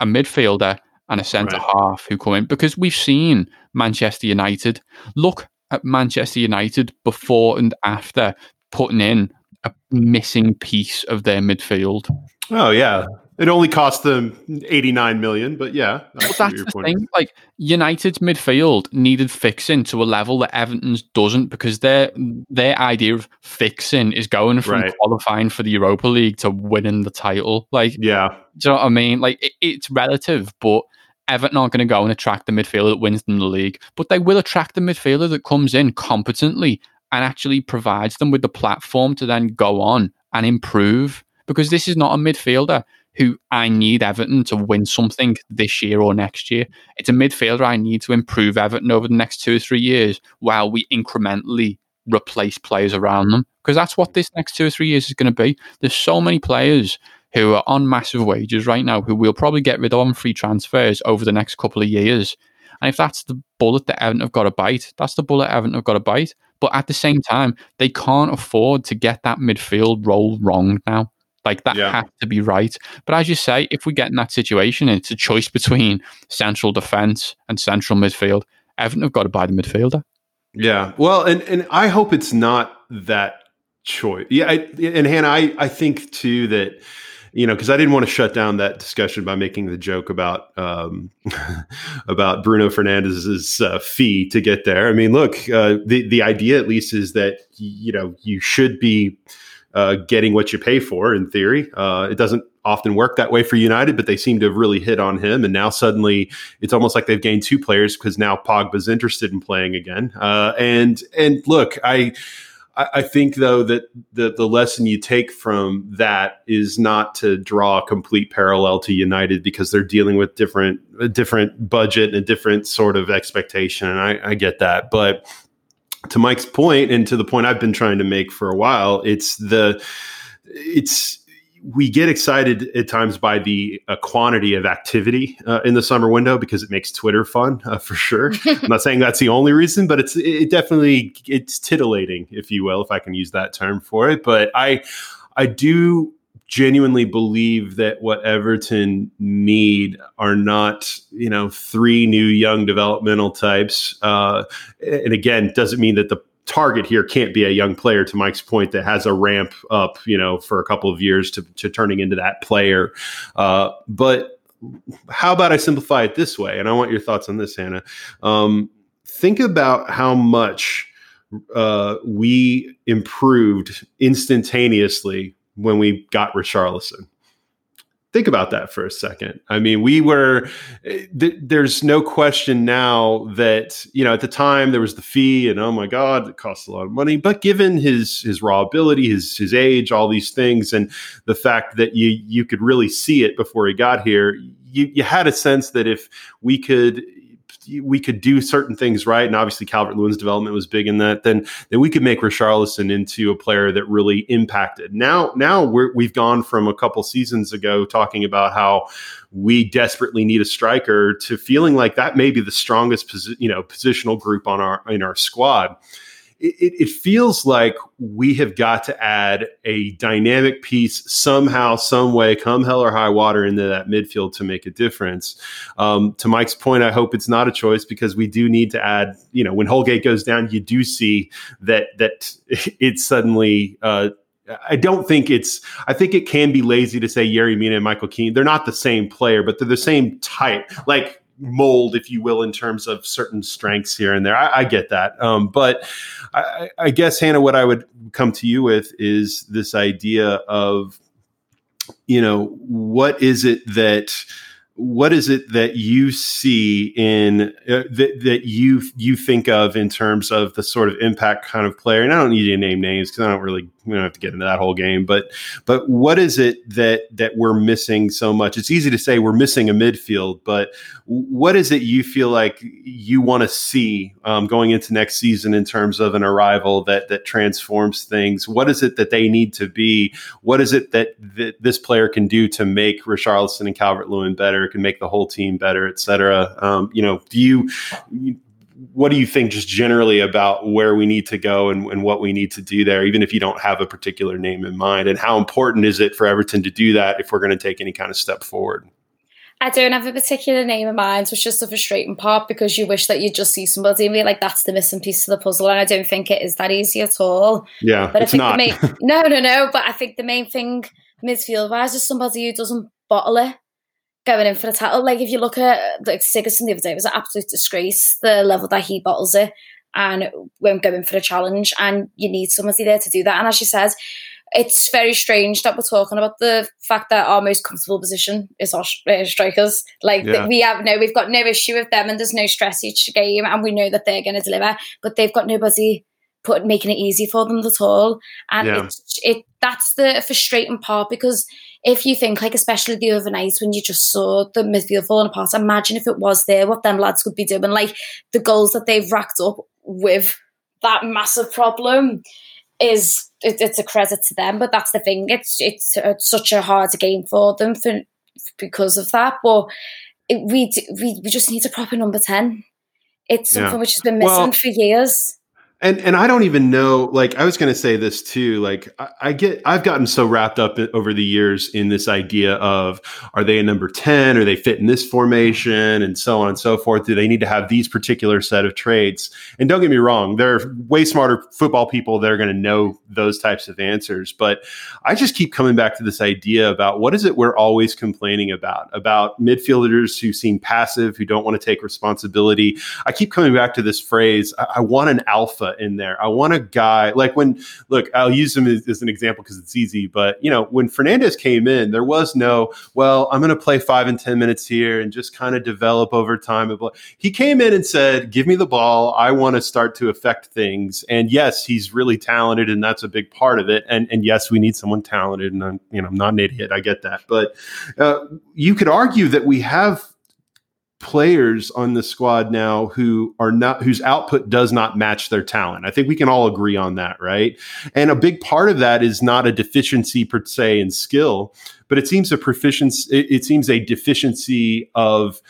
a midfielder and a centre-half who come in, because we've seen Manchester United. Look at Manchester United before and after putting in a missing piece of their midfield. Oh, yeah. It only cost them eighty-nine million dollars, but yeah. Well, that's the thing. Like, United's midfield needed fixing to a level that Everton's doesn't, because their their idea of fixing is going from right. qualifying for the Europa League to winning the title. Like, yeah. Do you know what I mean? Like, it, it's relative, but Everton aren't going to go and attract the midfielder that wins them the league, but they will attract the midfielder that comes in competently and actually provides them with the platform to then go on and improve, because this is not a midfielder who I need Everton to win something this year or next year. It's a midfielder I need to improve Everton over the next two or three years while we incrementally replace players around them, because that's what this next two or three years is going to be. There's so many players who are on massive wages right now who we'll probably get rid of on free transfers over the next couple of years. And if that's the bullet that Everton have got to bite, that's the bullet Everton have got to bite. But at the same time, they can't afford to get that midfield role wrong now. Like, that yeah. has to be right. But as you say, if we get in that situation, it's a choice between central defence and central midfield. Everton have got to buy the midfielder. Yeah. Well, and, and I hope it's not that choice. Yeah. I, and Hannah, I, I think too that, you know, because I didn't want to shut down that discussion by making the joke about um, about Bruno Fernandes's uh, fee to get there. I mean, look, uh, the the idea at least is that, you know, you should be Uh, getting what you pay for, in theory. Uh, it doesn't often work that way for United, but they seem to have really hit on him. And now suddenly it's almost like they've gained two players, because now Pogba's interested in playing again. Uh, and and look, I I, I think, though, that the, the lesson you take from that is not to draw a complete parallel to United, because they're dealing with different a different budget and a different sort of expectation. And I, I get that. But to Mike's point, and to the point I've been trying to make for a while, it's the it's we get excited at times by the uh, quantity of activity uh, in the summer window, because it makes Twitter fun, uh, for sure. I'm not saying that's the only reason, but it's it definitely it's titillating, if you will, if I can use that term for it. But I I do genuinely believe that what Everton need are not, you know, three new young developmental types. Uh, and again, doesn't mean that the target here can't be a young player, to Mike's point, that has a ramp up, you know, for a couple of years to, to turning into that player. Uh, but how about I simplify it this way? And I want your thoughts on this, Hannah. Um, think about how much uh, we improved instantaneously when we got Richarlison. Think about that for a second. I mean, we were, th- there's no question now that, you know, at the time there was the fee and, oh my God, it costs a lot of money, but given his, his raw ability, his, his age, all these things, and the fact that you, you could really see it before he got here, you, you had a sense that if we could, we could do certain things right, and obviously Calvert-Lewin's development was big in that, then then we could make Richarlison into a player that really impacted. Now, now we're, we've gone from a couple seasons ago talking about how we desperately need a striker to feeling like that may be the strongest posi- you know, positional group on our in our squad. It, it, it feels like we have got to add a dynamic piece somehow, some way, come hell or high water, into that midfield to make a difference. Um, to Mike's point, I hope it's not a choice, because we do need to add, you know, when Holgate goes down, you do see that, that it suddenly, uh, I don't think it's, I think it can be lazy to say Yerry Mina and Michael Keane. They're not the same player, but they're the same type, like mold, if you will, in terms of certain strengths here and there. I, I get that. Um, but I, I guess, Hannah, what I would come to you with is this idea of, you know, what is it that, what is it that you see in, uh, that, that you, you think of in terms of the sort of impact kind of player? And I don't need you to name names, because I don't really, we don't have to get into that whole game, but, but what is it that, that we're missing so much? It's easy to say we're missing a midfield, but what is it you feel like you want to see um, going into next season in terms of an arrival that, that transforms things? What is it that they need to be? What is it that th- this player can do to make Richarlison and Calvert-Lewin better? Can make the whole team better, et cetera. Um, you know, do you, you, what do you think just generally about where we need to go and, and what we need to do there, even if you don't have a particular name in mind? And how important is it for Everton to do that if we're going to take any kind of step forward? I don't have a particular name in mind, which is the frustrating part, because you wish that you'd just see somebody and be like, that's the missing piece to the puzzle. And I don't think it is that easy at all. Yeah, but it's I think not. Main, no, no, no. But I think the main thing midfield-wise is somebody who doesn't bottle it going in for the title. Like, if you look at like Sigurdsson the other day, it was an absolute disgrace, the level that he bottles it and won't go in for a challenge, and you need somebody there to do that. And as she says, it's very strange that we're talking about the fact that our most comfortable position is our uh, strikers. Like, yeah. that we have no, we've got no issue with them, and there's no stress each game, and we know that they're going to deliver, but they've got nobody put, making it easy for them at all. And yeah. it, it that's the frustrating part, because if you think, like, especially the other night when you just saw the midfield falling apart, imagine if it was there, what them lads could be doing, like the goals that they've racked up with that massive problem is, it, it's a credit to them, but that's the thing. It's, it's, it's such a hard game for them for, because of that, but it, we, we we just need a proper number ten. It's something yeah. which has been missing well, for years. And and I don't even know, like, I was going to say this too, like, I, I get, I've gotten so wrapped up in, over the years in this idea of, are they a number ten? Are they fit in this formation? And so on and so forth. Do they need to have these particular set of traits? And don't get me wrong, there are way smarter football people that are going to know those types of answers. But I just keep coming back to this idea about what is it we're always complaining about, about midfielders who seem passive, who don't want to take responsibility. I keep coming back to this phrase, I, I want an alpha in there. I want a guy like when, look, I'll use him as, as an example because it's easy. But, you know, when Fernandez came in, there was no, well, I'm going to play five and ten minutes here and just kind of develop over time. He came in and said, give me the ball. I want to start to affect things. And yes, he's really talented, and that's a big part of it. And and yes, we need someone talented. And I'm, you know, I'm not an idiot. I get that. But uh, you could argue that we have players on the squad now who are not, whose output does not match their talent. I think we can all agree on that, right? And a big part of that is not a deficiency per se in skill, but it seems a proficiency, it, it seems a deficiency of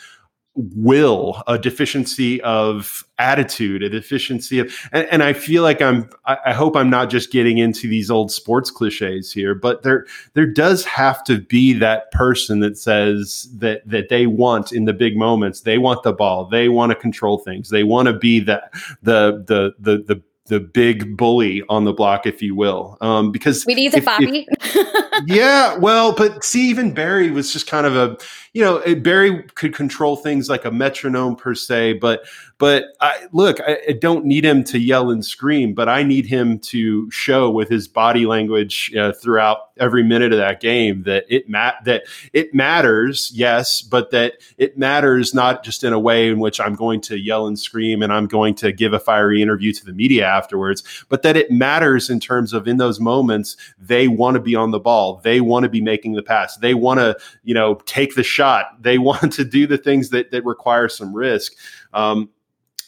will, a deficiency of attitude, a deficiency of, and, and I feel like I'm, I, I hope I'm not just getting into these old sports cliches here, but there, there does have to be that person that says that, that they want in the big moments, they want the ball, they want to control things. They want to be the, the, the, the, the, the big bully on the block, if you will, um, because we need some Bobby. If, yeah. Well, but see, even Barry was just kind of a, you know, Barry could control things like a metronome per se, but, but I look, I, I don't need him to yell and scream, but I need him to show with his body language uh, throughout every minute of that game that it mat that it matters. Yes. But that it matters not just in a way in which I'm going to yell and scream and I'm going to give a fiery interview to the media afterwards, but that it matters in terms of in those moments, they want to be on the ball. They want to be making the pass. They want to, you know, take the shot. They want to do the things that, that require some risk. Um,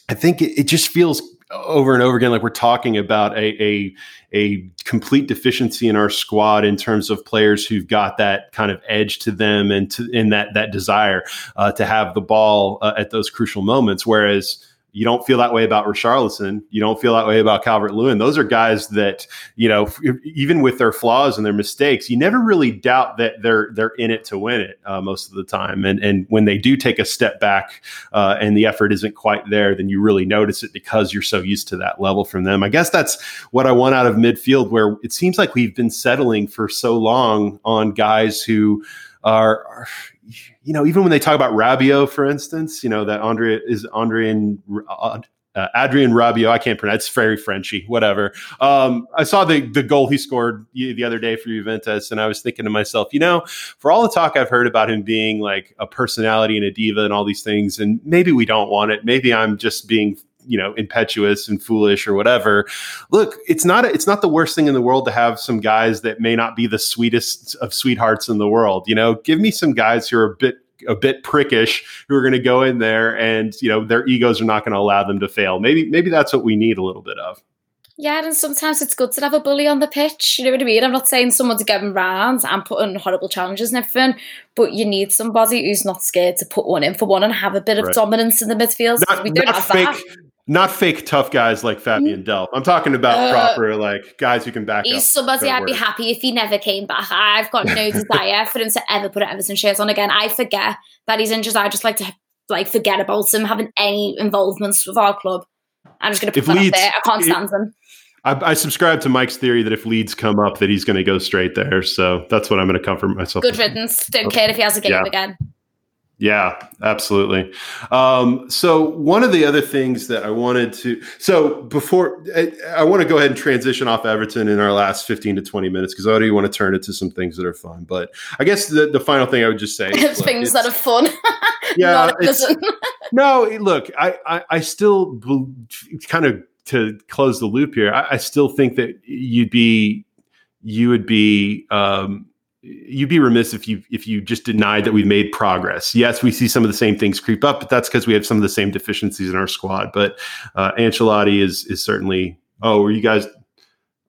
I think it, it just feels over and over again like we're talking about a, a a complete deficiency in our squad in terms of players who've got that kind of edge to them and to, in that that desire uh, to have the ball uh, at those crucial moments. Whereas you don't feel that way about Richarlison. You don't feel that way about Calvert-Lewin. Those are guys that, you know, f- even with their flaws and their mistakes, you never really doubt that they're they're in it to win it uh, most of the time. And and when they do take a step back uh, and the effort isn't quite there, then you really notice it because you're so used to that level from them. I guess that's what I want out of midfield, where it seems like we've been settling for so long on guys who are, are you know, even when they talk about Rabiot, for instance, you know, that Andre is Andre and uh, Adrien Rabiot. I can't pronounce, it's very Frenchy, whatever. Um, I saw the the goal he scored the other day for Juventus, and I was thinking to myself, you know, for all the talk I've heard about him being like a personality and a diva and all these things, and maybe we don't want it. Maybe I'm just being, you know, impetuous and foolish or whatever. Look, it's not, a, it's not the worst thing in the world to have some guys that may not be the sweetest of sweethearts in the world. You know, give me some guys who are a bit, a bit prickish, who are going to go in there and, you know, their egos are not going to allow them to fail. Maybe, maybe that's what we need a little bit of. Yeah, and sometimes it's good to have a bully on the pitch. You know what I mean? I'm not saying someone to get them round and put on horrible challenges and everything, but you need somebody who's not scared to put one in for one and have a bit of right. dominance in the midfield. Not, we don't not have fake, that. Not fake tough guys like Fabian Delph. I'm talking about uh, proper like guys who can back he's up. He's somebody I'd word. be happy if he never came back. I've got no desire for him to ever put an Everton shirt on again. I forget that he's injured. I just like to like forget about him having any involvements with our club. I'm just going to put if that Leeds, up there. I can't stand if, him. I, I subscribe to Mike's theory that if Leeds come up, that he's going to go straight there. So that's what I'm going to comfort myself. Good riddance. Don't okay. care if he has a game yeah. again. Yeah, absolutely. Um, so one of the other things that I wanted to, so before I, I want to go ahead and transition off Everton in our last fifteen to twenty minutes, because I already want to turn it to some things that are fun. But I guess the, the final thing I would just say is, like, things that are fun. Yeah. No, look, I, I, I still be, kind of to close the loop here. I, I still think that you'd be, you would be, um, you'd be remiss if you if you just denied that we've made progress. Yes, we see some of the same things creep up, but that's because we have some of the same deficiencies in our squad. But uh, Ancelotti is is certainly. Oh, are you guys?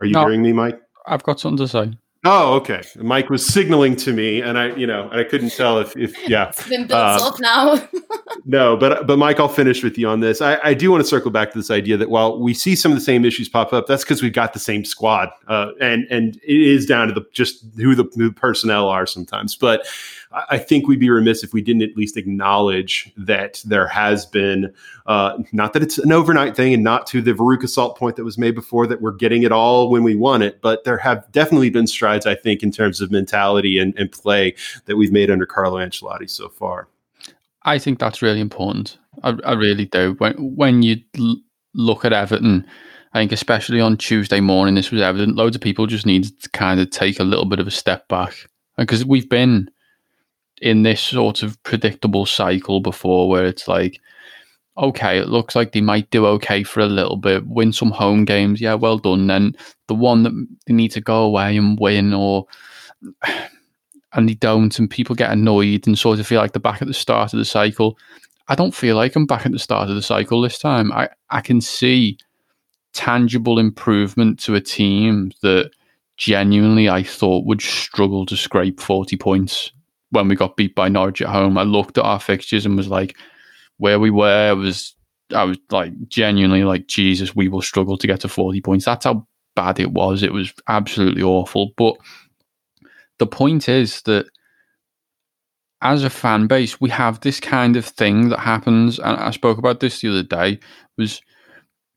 Are you no, hearing me, Mike? I've got something to say. Oh, okay. Mike was signaling to me, and I, you know, and I couldn't tell if, if yeah. It's been built uh, up now. No, but but Mike, I'll finish with you on this. I, I do want to circle back to this idea that while we see some of the same issues pop up, that's because we've got the same squad, uh, and and it is down to the just who the, who the personnel are sometimes. But I, I think we'd be remiss if we didn't at least acknowledge that there has been, uh, not that it's an overnight thing, and not to the Veruca Salt point that was made before, that we're getting it all when we want it, but there have definitely been strides, I think, in terms of mentality and, and play that we've made under Carlo Ancelotti so far. I think that's really important. I, I really do. When when you l- look at Everton I think especially on Tuesday morning, this was evident. Loads of people just needed to kind of take a little bit of a step back, because we've been in this sort of predictable cycle before where it's like, okay, it looks like they might do okay for a little bit, win some home games. Yeah, well done. Then the one that they need to go away and win, or and they don't, and people get annoyed and sort of feel like they're back at the start of the cycle. I don't feel like I'm back at the start of the cycle this time. I, I can see tangible improvement to a team that genuinely I thought would struggle to scrape forty points when we got beat by Norwich at home. I looked at our fixtures and was like, where we were, I was, I was like genuinely like, Jesus, we will struggle to get to forty points. That's how bad it was. It was absolutely awful. But the point is that as a fan base, we have this kind of thing that happens. And I spoke about this the other day, was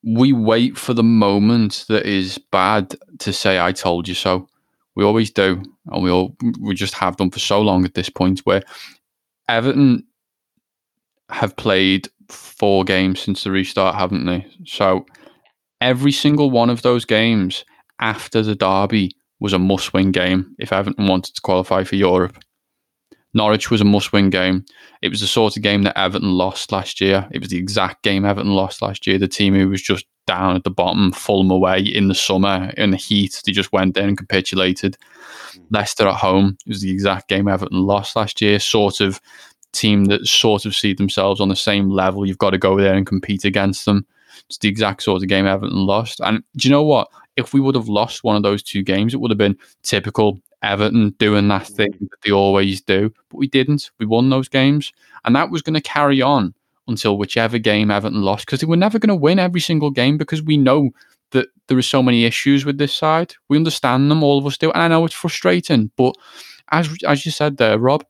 we wait for the moment that is bad to say, I told you so. We always do. And we all, we just have done for so long at this point, where Everton have played four games since the restart, haven't they? So every single one of those games after the derby was a must-win game if Everton wanted to qualify for Europe. Norwich was a must-win game. It was the sort of game that Everton lost last year. It was the exact game Everton lost last year. The team who was just down at the bottom, Fulham away in the summer, in the heat, they just went there and capitulated. Leicester at home, it was the exact game Everton lost last year. Sort of team that sort of see themselves on the same level. You've got to go there and compete against them. It's the exact sort of game Everton lost. And do you know what? If we would have lost one of those two games, it would have been typical Everton doing that thing that they always do. But we didn't. We won those games. And that was going to carry on until whichever game Everton lost, because they were never going to win every single game, because we know that there are so many issues with this side. We understand them, all of us do. And I know it's frustrating. But as as you said there, Rob,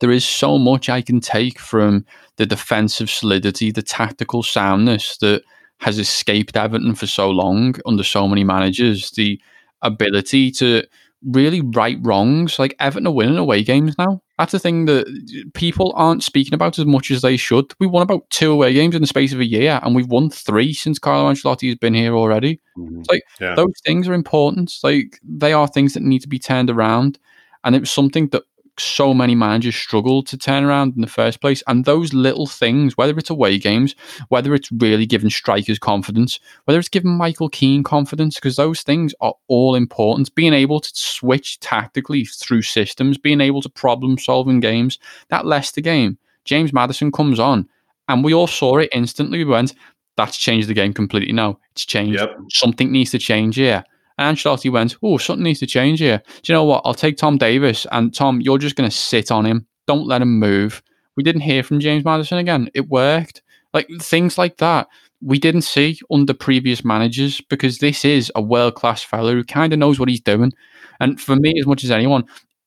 there is so much I can take from the defensive solidity, the tactical soundness that has escaped Everton for so long under so many managers, the ability to really right wrongs. Like, Everton are winning away games now. That's the thing that people aren't speaking about as much as they should. We won about two away games in the space of a year, and we've won three since Carlo Ancelotti has been here already. Mm-hmm. Like, yeah. Those things are important. Like, they are things that need to be turned around, and it was something that so many managers struggle to turn around in the first place. And those little things, whether it's away games, whether it's really giving strikers confidence, whether it's giving Michael Keane confidence, because those things are all important. Being able to switch tactically through systems, being able to problem solve in games. That Leicester game, James Maddison comes on and we all saw it instantly. We went, that's changed the game completely now. It's changed. Yep. Something needs to change here. And Ancelotti went, oh, something needs to change here. Do you know what? I'll take Tom Davis. And Tom, you're just going to sit on him. Don't let him move. We didn't hear from James Maddison again. It worked. Like, things like that we didn't see under previous managers, because this is a world-class fellow who kind of knows what he's doing. And for me, as much as anyone,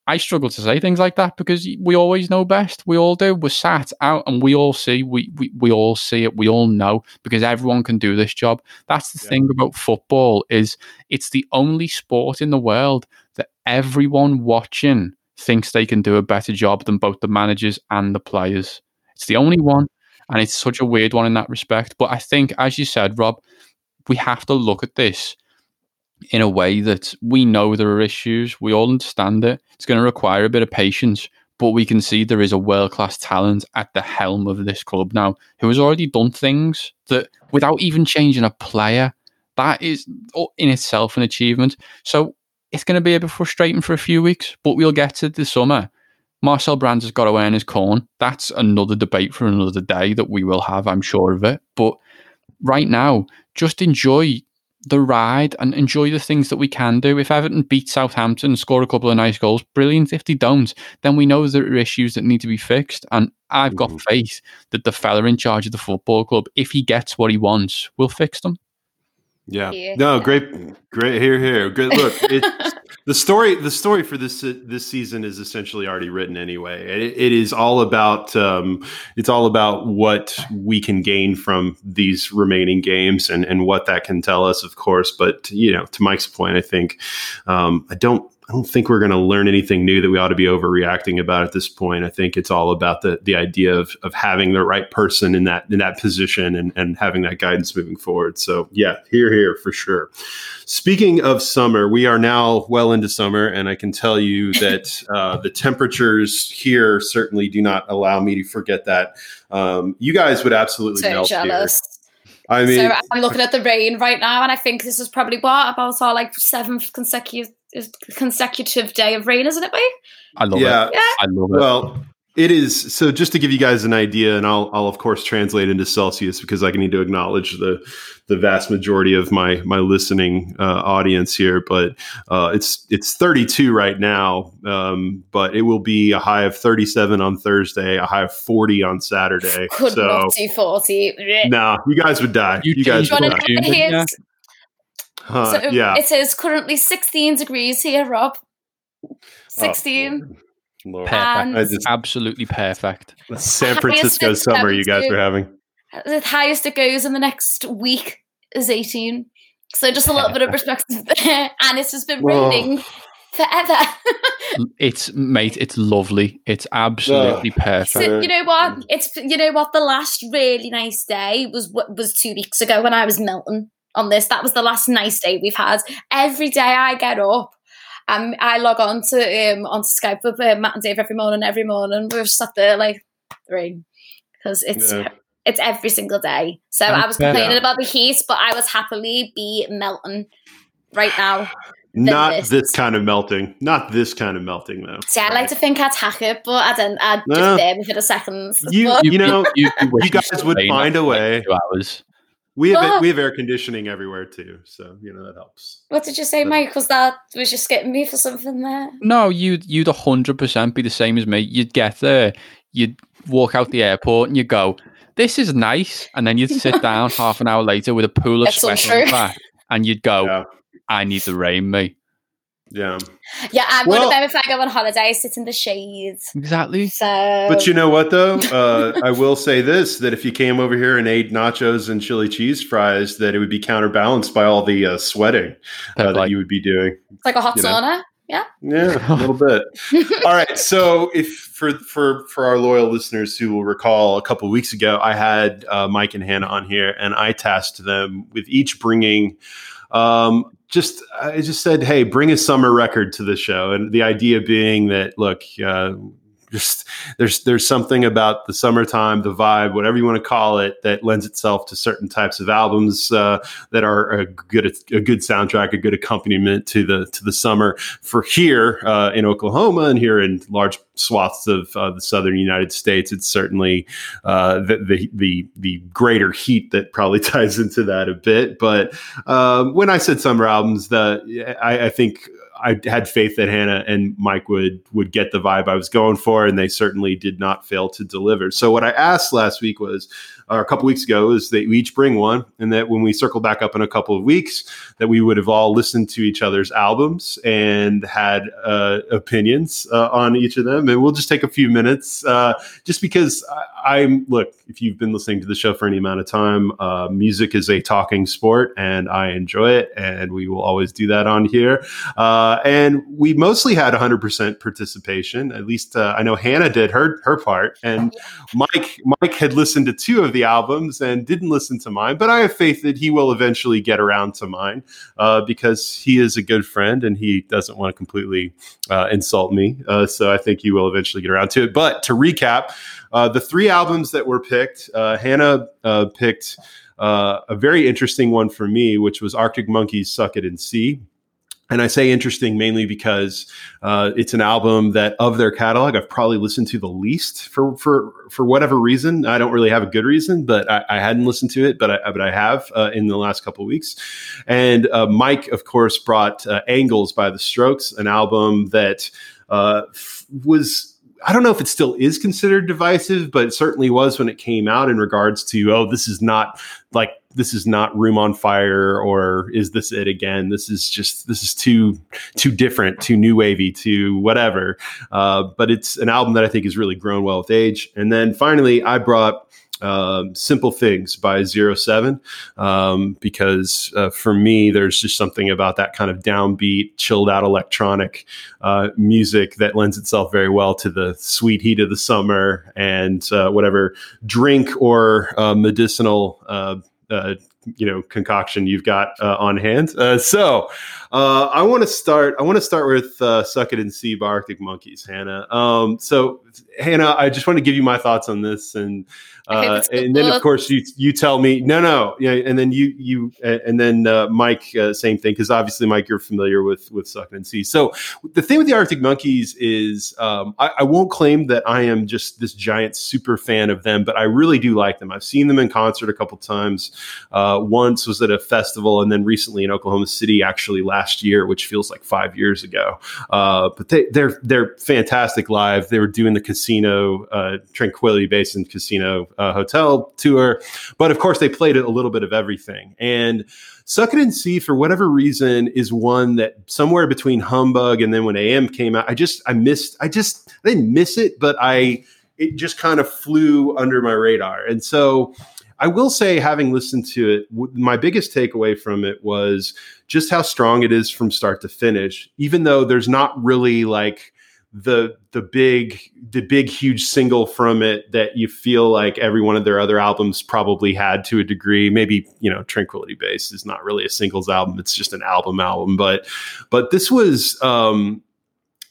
I struggle to say things like that, because we always know best. We all do. We're sat out and we all see. We we, we all see it. We all know, because everyone can do this job. That's the yeah. thing about football, is it's the only sport in the world that everyone watching thinks they can do a better job than both the managers and the players. It's the only one, and it's such a weird one in that respect. But I think, as you said, Rob, we have to look at this in a way that we know there are issues. We all understand it. It's going to require a bit of patience, but we can see there is a world-class talent at the helm of this club now, who has already done things that, without even changing a player, that is in itself an achievement. So it's going to be a bit frustrating for a few weeks, but we'll get to the summer. Marcel Brands has got to earn his corn. That's another debate for another day that we will have, I'm sure of it. But right now, just enjoy the ride and enjoy the things that we can do. If Everton beat Southampton, score a couple of nice goals, brilliant. If they don't, then we know there are issues that need to be fixed. And I've got mm-hmm. faith that the fella in charge of the football club, if he gets what he wants, will fix them. Yeah. yeah. No, great, great. Here, here. Good. Look, it's, the story, the story for this, uh, this season is essentially already written anyway. It, it is all about, um, it's all about what we can gain from these remaining games and, and what that can tell us, of course. But, you know, to Mike's point, I think, um, I don't, I don't think we're going to learn anything new that we ought to be overreacting about at this point. I think it's all about the the idea of of having the right person in that in that position and and having that guidance moving forward. So yeah, here, here for sure. Speaking of summer, we are now well into summer, and I can tell you that uh, the temperatures here certainly do not allow me to forget that. Um, you guys would absolutely so melt jealous. Here. I mean, so I'm looking at the rain right now, and I think this is probably what about our like seventh consecutive consecutive day of rain, isn't it, Mike? I love yeah. it. Yeah, I love it. Well, it is. So, just to give you guys an idea, and I'll, I'll of course translate into Celsius because I need to acknowledge the the vast majority of my my listening uh, audience here. But uh, it's it's thirty-two right now, um, but it will be a high of thirty-seven on Thursday, a high of forty on Saturday. Could so, not do forty. No, nah, you guys would die. You, you guys would die. Yeah. Huh, so yeah. It is currently sixteen degrees here, Rob. sixteen. Oh, Lord. Perfect. Um, just, absolutely perfect. San Francisco summer you guys are having. The highest it goes in the next week is eighteen. So just a little bit of perspective there. And it's just been raining forever. It's mate, it's lovely. It's absolutely oh, perfect. So, you know what? It's you know what? The last really nice day was was two weeks ago when I was melting on this. That was the last nice day we've had. Every day I get up. Um, I log on to um, onto Skype with uh, Matt and Dave every morning, every morning. We're just sat there like, rain. Because it's yeah. it's every single day. So I'm I was better. complaining about the heat, but I was happily be melting right now. Not this. this kind of melting. Not this kind of melting, though. See, I right. like to think I'd hack it, but I don't. I'd just uh, there for the seconds. You, but, you know, you, you, you guys would find a way. Hours. We have oh. we have air conditioning everywhere too, so you know that helps. What did you say, but, Mike? Was that was you skipping me for something there? No, you'd you'd a hundred percent be the same as me. You'd get there, you'd walk out the airport, and you go, "This is nice," and then you'd sit down half an hour later with a pool of That's sweat untrue. on your back, and you'd go, yeah. "I need the rain, mate." Yeah, yeah. I'm well, one of them. If I go on holiday, I sit in the shades. Exactly. So, but you know what, though, uh, I will say this: that if you came over here and ate nachos and chili cheese fries, that it would be counterbalanced by all the uh, sweating uh, that you would be doing. It's like a hot sauna. Know? Yeah, yeah, a little bit. All right. So, if for for for our loyal listeners who will recall, a couple of weeks ago, I had uh, Mike and Hannah on here, and I tasked them with each bringing. Um, Just, I just said, hey, bring a summer record to the show. And the idea being that, look, uh, just there's there's something about the summertime, the vibe, whatever you want to call it, that lends itself to certain types of albums uh, that are a good a good soundtrack, a good accompaniment to the to the summer for here uh, in Oklahoma and here in large swaths of uh, the southern United States. It's certainly uh, the, the the the greater heat that probably ties into that a bit. But um, when I said summer albums, the I, I think. I had faith that Hannah and Mike would would get the vibe I was going for, and they certainly did not fail to deliver. So what I asked last week was, or a couple weeks ago, is that we each bring one, and that when we circle back up in a couple of weeks, that we would have all listened to each other's albums and had uh, opinions uh, on each of them. And we'll just take a few minutes, uh, just because I, I'm, look, if you've been listening to the show for any amount of time, uh, music is a talking sport, and I enjoy it, and we will always do that on here. Uh, Uh, and we mostly had one hundred percent participation. At least uh, I know Hannah did her her part, and Mike Mike had listened to two of the albums and didn't listen to mine. But I have faith that he will eventually get around to mine uh, because he is a good friend and he doesn't want to completely uh, insult me. Uh, so I think he will eventually get around to it. But to recap, uh, the three albums that were picked, uh, Hannah uh, picked uh, a very interesting one for me, which was Arctic Monkeys' "Suck It and See." And I say interesting mainly because uh, it's an album that of their catalog, I've probably listened to the least for for for whatever reason. I don't really have a good reason, but I, I hadn't listened to it, but I, but I have uh, in the last couple of weeks. And uh, Mike, of course, brought uh, Angles by The Strokes, an album that uh, f- was... I don't know if it still is considered divisive, but it certainly was when it came out in regards to, oh, this is not like, this is not Room on Fire or Is This It Again? This is just, this is too, too different, too new wavy, too whatever. Uh, but it's an album that I think has really grown well with age. And then finally I brought um, Simple Things by zero seven, um, because uh, for me, there's just something about that kind of downbeat, chilled out electronic uh, music that lends itself very well to the sweet heat of the summer and uh, whatever drink or uh, medicinal uh, uh you know, concoction you've got uh, on hand. Uh, so uh, I want to start, I want to start with uh, Suck It and See by Arctic Monkeys, Hannah. Um, so Hannah, I just want to give you my thoughts on this. And, uh, okay, and then of course you, you tell me, no, no. Yeah. And then you, you, and then uh, Mike, uh, same thing. Cause obviously Mike, you're familiar with, with Suck It and See. So the thing with the Arctic Monkeys is um, I, I won't claim that I am just this giant super fan of them, but I really do like them. I've seen them in concert a couple times. Uh, Once was at a festival, and then recently in Oklahoma City, actually last year, which feels like five years ago. Uh, but they, they're they're fantastic live. They were doing the casino, uh, Tranquility Base and Casino uh, Hotel tour, but of course they played a little bit of everything. And Suck It and See, for whatever reason, is one that somewhere between Humbug and then when A M came out, I just I missed. I just I didn't miss it, but I it just kind of flew under my radar, and so. I will say, having listened to it, w- my biggest takeaway from it was just how strong it is from start to finish, even though there's not really like the the big, the big, huge single from it that you feel like every one of their other albums probably had to a degree. Maybe, you know, Tranquility Base is not really a singles album. It's just an album album. But but this was... Um,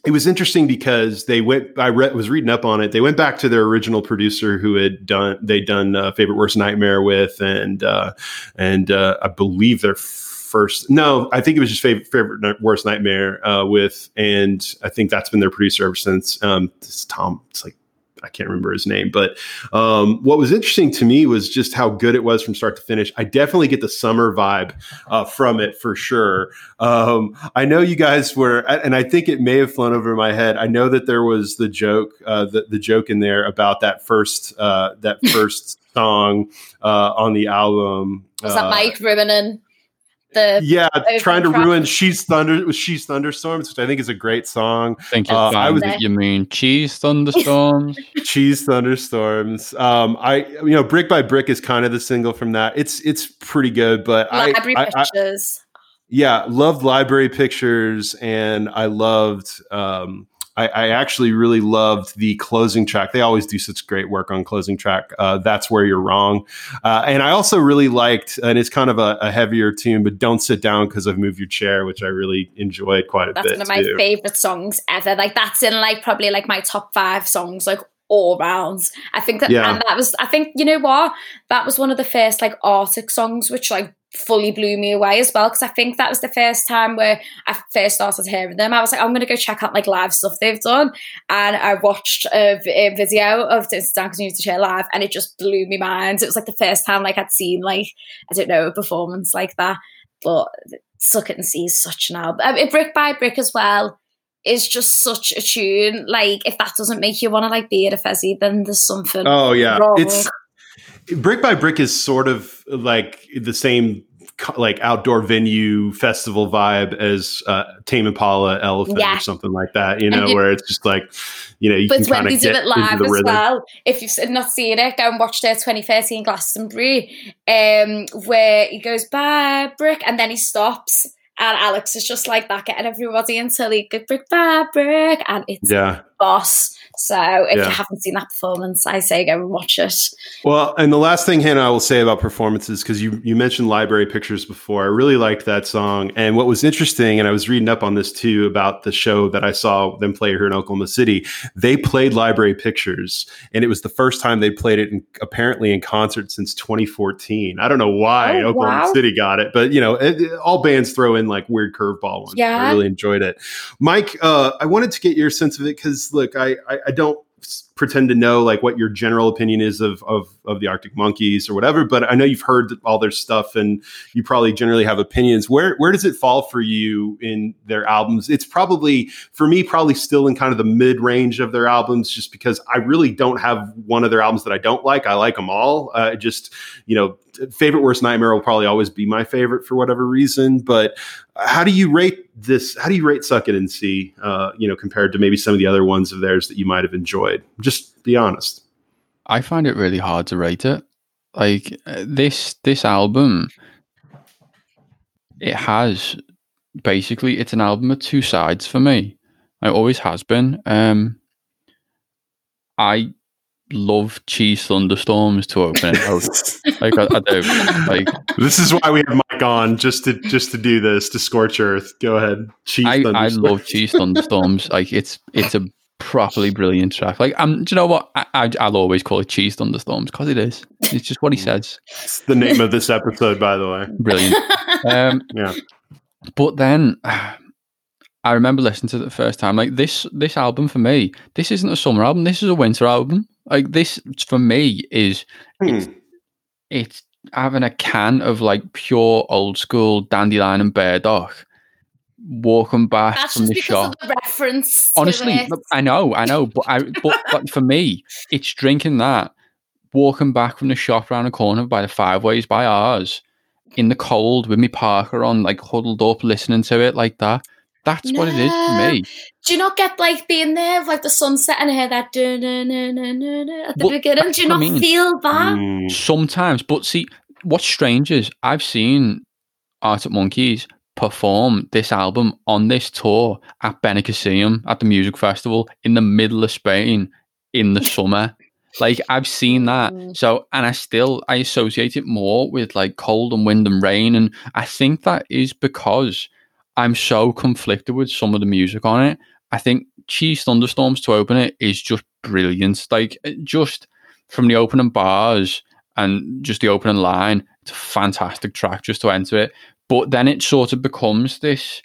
It was interesting because they went. I re- was reading up on it. They went back to their original producer, who had done they'd done uh, Favorite Worst Nightmare with, and uh, and uh, I believe their first. No, I think it was just Favorite, favorite Worst Nightmare uh, with, and I think that's been their producer ever since. Um, it's Tom. It's like. I can't remember his name, but um, what was interesting to me was just how good it was from start to finish. I definitely get the summer vibe uh, from it for sure. Um, I know you guys were, and I think it may have flown over my head. I know that there was the joke, uh, the, the joke in there about that first, uh, that first song uh, on the album. Was that uh, Mike Ruinen? The yeah, trying to track. ruin Cheese Thunder Cheese Thunderstorms, which I think is a great song. Thank you. Uh, I was, you mean Cheese Thunderstorms? Cheese Thunderstorms. Um, I you know, Brick by Brick is kind of the single from that. It's it's pretty good, but Library I, Pictures. I, I, yeah, loved Library Pictures, and I loved. Um, I, I actually really loved the closing track. They always do such great work on closing track. Uh, That's Where You're Wrong. Uh, and I also really liked, and it's kind of a, a heavier tune, but Don't Sit Down 'Cause I've Moved Your Chair, which I really enjoyed quite a that's bit. That's one of my too. favorite songs ever. Like that's in like probably like my top five songs, like all round. I think that, yeah. and that was, I think, you know what? That was one of the first like Arctic songs, which like fully blew me away as well, because I think that was the first time where I first started hearing them. I was like, I'm gonna go check out like live stuff they've done, and I watched a, a video of Don't Sit Down 'Cause I've Moved Your Chair live, and it just blew my mind. It was like the first time like I'd seen like I don't know a performance like that. But Suck It and See is such an album. I mean, Brick by Brick as well is just such a tune. Like if that doesn't make you want to like be at a fezzy, then there's something. Oh yeah, wrong. It's. Brick by Brick is sort of like the same like outdoor venue festival vibe as uh, Tame Impala Elephant yeah. or something like that, you know, you, where it's just like, you know, you but can kind of get it live as rhythm. Well. If you've not seen it, go and watch their twenty thirteen Glastonbury, um, where he goes, bye, Brick, and then he stops. And Alex is just like that, getting everybody until he could Brick by Brick, and it's yeah. boss. So if yeah. you haven't seen that performance, I say go and watch it. Well, and the last thing, Hannah, I will say about performances, because you, you mentioned Library Pictures before. I really liked that song. And what was interesting, and I was reading up on this too, about the show that I saw them play here in Oklahoma City, they played Library Pictures. And it was the first time they played it in, apparently in concert since twenty fourteen. I don't know why oh, Oklahoma wow. City got it, but you know, it, it, all bands throw in like weird curveball ones. Yeah. I really enjoyed it. Mike, uh, I wanted to get your sense of it, because look, I, I I don't pretend to know like what your general opinion is of, of, of the Arctic Monkeys or whatever, but I know you've heard all their stuff and you probably generally have opinions. Where, where does it fall for you in their albums? It's probably for me, probably still in kind of the mid range of their albums, just because I really don't have one of their albums that I don't like. I like them all. Uh, just, you know, Favorite Worst Nightmare will probably always be my favorite for whatever reason, but how do you rate this? How do you rate Suck It and See, uh, you know, compared to maybe some of the other ones of theirs that you might've enjoyed? Just be honest. I find it really hard to rate it. Like this, this album, it has basically it's an album of two sides for me. It always has been. Um, I love Cheese Thunderstorms to open it out. Like I, I do. Like this is why we have Mike on just to just to do this to scorch earth. Go ahead. Cheese I, I love Cheese Thunderstorms. Like it's it's a properly brilliant track. Like, um, do you know what? I, I, I'll always call it Cheese Thunderstorms because it is. It's just what he says. It's the name of this episode, by the way. Brilliant. Um, yeah. But then I remember listening to it the first time. Like this, this album for me, this isn't a summer album. This is a winter album. Like this for me is hmm. it's, it's having a can of like pure old school dandelion and bear dock. Walking back That's from the shop. Of the reference Honestly, I know, I know, but I but, but for me, it's drinking that, walking back from the shop around the corner by the Five Ways by ours, in the cold with me Parker on, like huddled up, listening to it like that. That's no. what it is to me. Do you not get like being there with like the sunset and hear that do no no no no no at the well, beginning? Do you not I mean. feel that? Mm. Sometimes, but see, what's strange is I've seen Arctic Monkeys perform this album on this tour at Benicassim at the music festival in the middle of Spain in the summer. Like I've seen that. So, and I still, I associate it more with like cold and wind and rain. And I think that is because I'm so conflicted with some of the music on it. I think Cheese Thunderstorms to open it is just brilliant. Like just from the opening bars and just the opening line, it's a fantastic track just to enter it. But then it sort of becomes this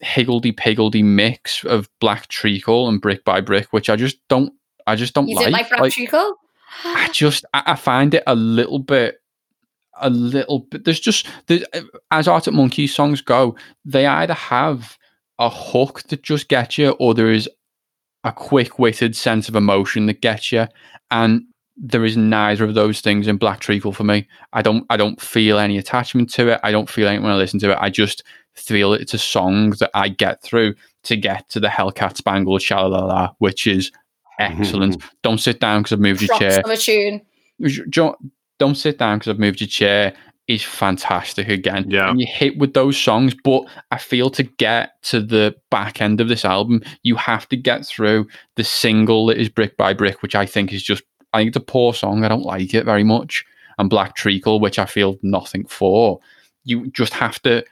higgledy-piggledy mix of Black Treacle and Brick by Brick, which I just don't, I just don't you like. You like Black like, Treacle? I just, I find it a little bit, a little bit, there's just, there's, as Arctic Monkeys songs go, they either have a hook that just gets you, or there is a quick-witted sense of emotion that gets you, and there is neither of those things in Black Treacle for me. I don't I don't feel any attachment to it. I don't feel anything when I listen to it. I just feel it's a song that I get through to get to the Hellcat Spangled Sha-la-la-la, which is excellent. Mm-hmm. Don't sit down because I've moved Drops your chair. Of a tune. Don't sit down because I've moved your chair is fantastic again. Yeah. And you hit with those songs, but I feel to get to the back end of this album, you have to get through the single that is Brick by Brick, which I think is just I think it's a poor song. I don't like it very much. And Black Treacle, which I feel nothing for. You just have to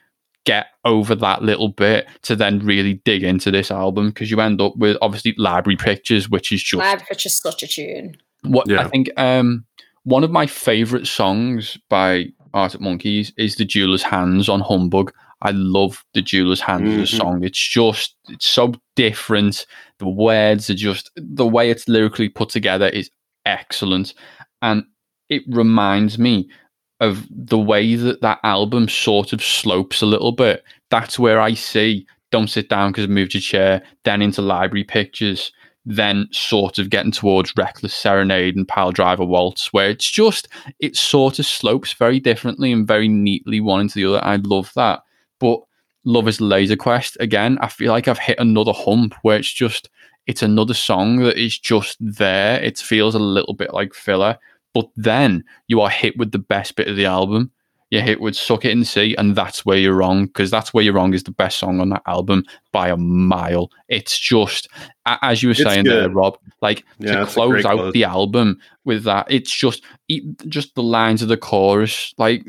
get over that little bit to then really dig into this album because you end up with obviously Library Pictures, which is just Library Pictures is such a tune. What yeah. I think um, one of my favourite songs by Arctic Monkeys is The Jeweler's Hands on Humbug. I love The Jeweler's Hands mm-hmm. as a song. It's just it's so different. The words are just the way it's lyrically put together is excellent, and it reminds me of the way that that album sort of slopes a little bit. That's where I see Don't Sit Down Because I Moved Your Chair, then into Library Pictures, then sort of getting towards Reckless Serenade and Pile Driver Waltz, where it's just it sort of slopes very differently and very neatly one into the other. I love that. But Love Is Laser Quest, again, I feel like I've hit another hump where it's just it's another song that is just there. It feels a little bit like filler, but then you are hit with the best bit of the album. You're hit with Suck It and See, and That's Where You're Wrong, because That's Where You're Wrong is the best song on that album by a mile. It's just, as you were saying there, Rob, like yeah, to close out close. the album with that, it's just, just the lines of the chorus, like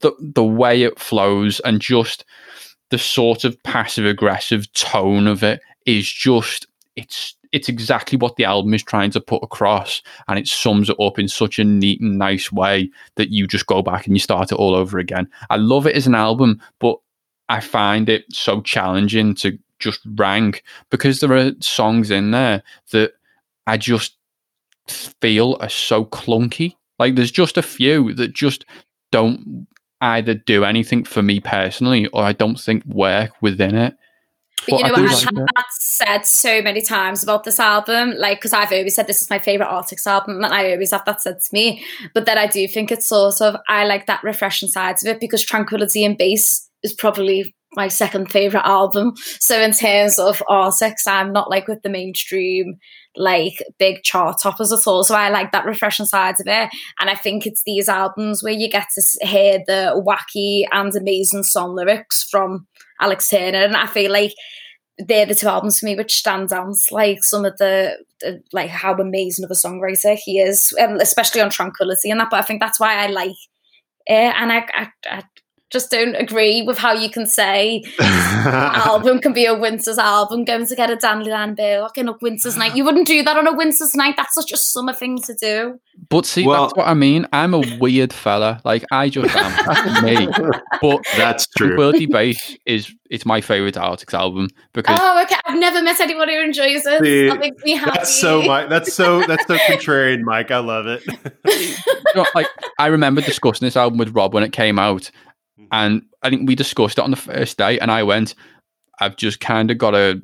the, the way it flows and just the sort of passive-aggressive tone of it is just, It's it's exactly what the album is trying to put across, and it sums it up in such a neat and nice way that you just go back and you start it all over again. I love it as an album, but I find it so challenging to just rank because there are songs in there that I just feel are so clunky. Like there's just a few that just don't either do anything for me personally, or I don't think work within it. But well, you know, I've like had that. that said so many times about this album, like, because I've always said this is my favourite Arctics album, and I always have that said to me. But then I do think it's sort of, I like that refreshing side of it because Tranquility and Bass is probably my second favorite album. So in terms of artists, I'm not like with the mainstream, like big chart toppers at all. So I like that refreshing side of it. And I think it's these albums where you get to hear the wacky and amazing song lyrics from Alex Turner. And I feel like they're the two albums for me which stand out, like some of the, the like how amazing of a songwriter he is, um, especially on Tranquility and that. But I think that's why I like it. And I, I, I just don't agree with how you can say album can be a winter's album, going to get a dandelion burlock in a winter's night. You wouldn't do that on a winter's night. That's such a summer thing to do. But see, well, that's what I mean. I'm a weird fella. Like, I just am. That's me. But that's true. Tranquility Base is it's my favourite Arctic album because oh, okay. I've never met anyone who enjoys it. See, that makes me happy. That's so that's so that's so contrarian, Mike. I love it. You know, like, I remember discussing this album with Rob when it came out. And I think we discussed it on the first day, and I went, I've just kind of got to,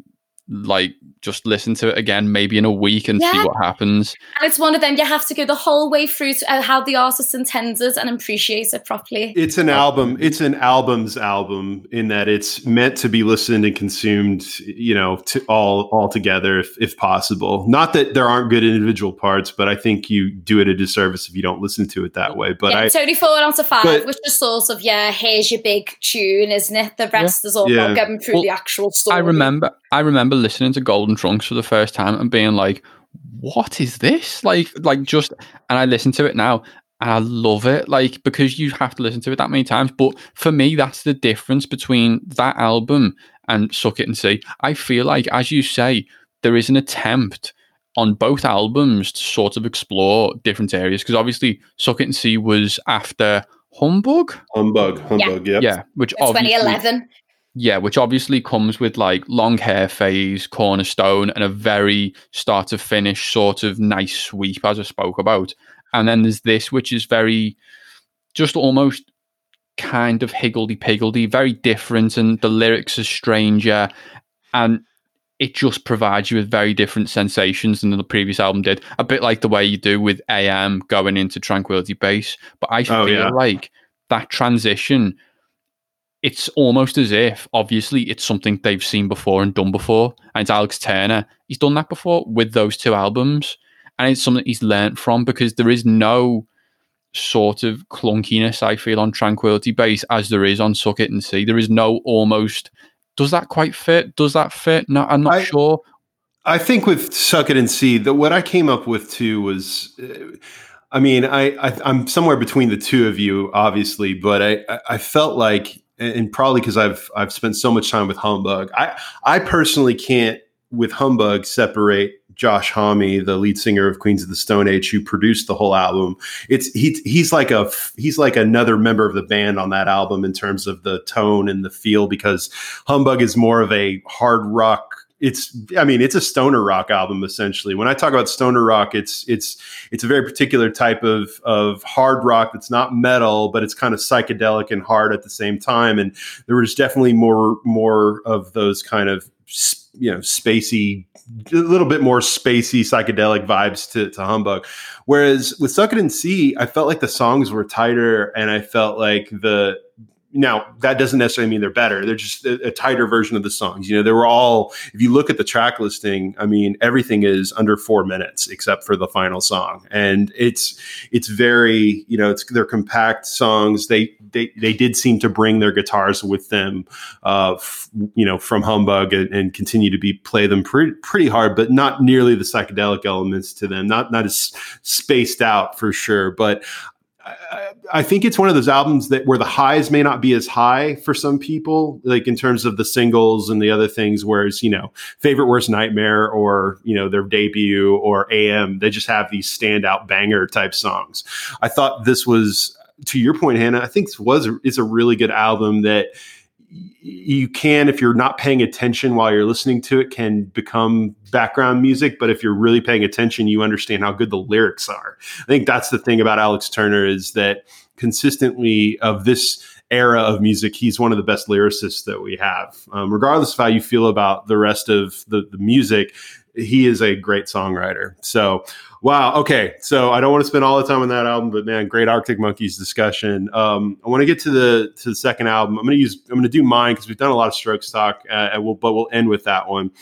like, just listen to it again, maybe in a week and yeah. see what happens. And it's one of them, you have to go the whole way through to how the artist intended and appreciate it properly. It's an album. It's an album's album in that it's meant to be listened and consumed, you know, to all, all together if, if possible. Not that there aren't good individual parts, but I think you do it a disservice if you don't listen to it that way. But yeah, it's I, only four out of five, but, which is sort of, yeah, here's your big tune, isn't it? The rest yeah, is all yeah. about getting through well, the actual story. I remember, I remember listening to Golden Trunks for the first time and being like, what is this? Like, like just, and I listen to it now and I love it, like, because you have to listen to it that many times. But for me, that's the difference between that album and Suck It and See. I feel like, as you say, there is an attempt on both albums to sort of explore different areas, because obviously Suck It and See was after Humbug? Humbug, Humbug, yeah. Yeah, yeah, which obviously... twenty eleven. Yeah, which obviously comes with like long hair phase, cornerstone, and a very start to finish sort of nice sweep, as I spoke about. And then there's this, which is very just almost kind of higgledy-piggledy, very different, and the lyrics are stranger. And it just provides you with very different sensations than the previous album did. A bit like the way you do with A M going into Tranquility Base. But I oh, feel yeah. like that transition... it's almost as if, obviously, it's something they've seen before and done before. And it's Alex Turner. He's done that before with those two albums. And it's something he's learned from, because there is no sort of clunkiness, I feel, on Tranquility Base as there is on Suck It and See. There is no almost, does that quite fit? Does that fit? No, I'm not I, sure. I think with Suck It and See, that what I came up with too was... Uh, I mean, I, I, I'm somewhere between the two of you, obviously, but I, I felt like... and probably because I've I've spent so much time with Humbug, I I personally can't with Humbug separate Josh Homme, the lead singer of Queens of the Stone Age, who produced the whole album. It's he he's like a he's like another member of the band on that album in terms of the tone and the feel, because Humbug is more of a hard rock. It's I mean it's a stoner rock album essentially. When I talk about stoner rock, it's it's it's a very particular type of of hard rock that's not metal, but it's kind of psychedelic and hard at the same time. And there was definitely more more of those kind of you know spacey, a little bit more spacey psychedelic vibes to, to Humbug. Whereas with Suck It and See, I felt like the songs were tighter, and I felt like the Now, that doesn't necessarily mean they're better. They're just a, a tighter version of the songs. You know, they were all, if you look at the track listing, I mean, everything is under four minutes except for the final song. And it's it's very, you know, it's they're compact songs. They they they did seem to bring their guitars with them, uh, f- you know, from Humbug and, and continue to be play them pre- pretty hard, but not nearly the psychedelic elements to them. Not, not as spaced out for sure, but I think it's one of those albums that where the highs may not be as high for some people, like in terms of the singles and the other things, whereas, you know, Favorite Worst Nightmare or, you know, their debut or A M, they just have these standout banger type songs. I thought this was, to your point, Hannah, I think this was, it's a really good album that you can, if you're not paying attention while you're listening to it, can become background music. But if you're really paying attention, you understand how good the lyrics are. I think that's the thing about Alex Turner, is that consistently of this era of music, he's one of the best lyricists that we have. Um, regardless of how you feel about the rest of the, the music, he is a great songwriter. So Wow. Okay. So I don't want to spend all the time on that album, but man, great Arctic Monkeys discussion. Um, I want to get to the to the second album. I'm going to use I'm going to do mine because we've done a lot of Strokes talk, uh, and we'll, but we'll end with that one.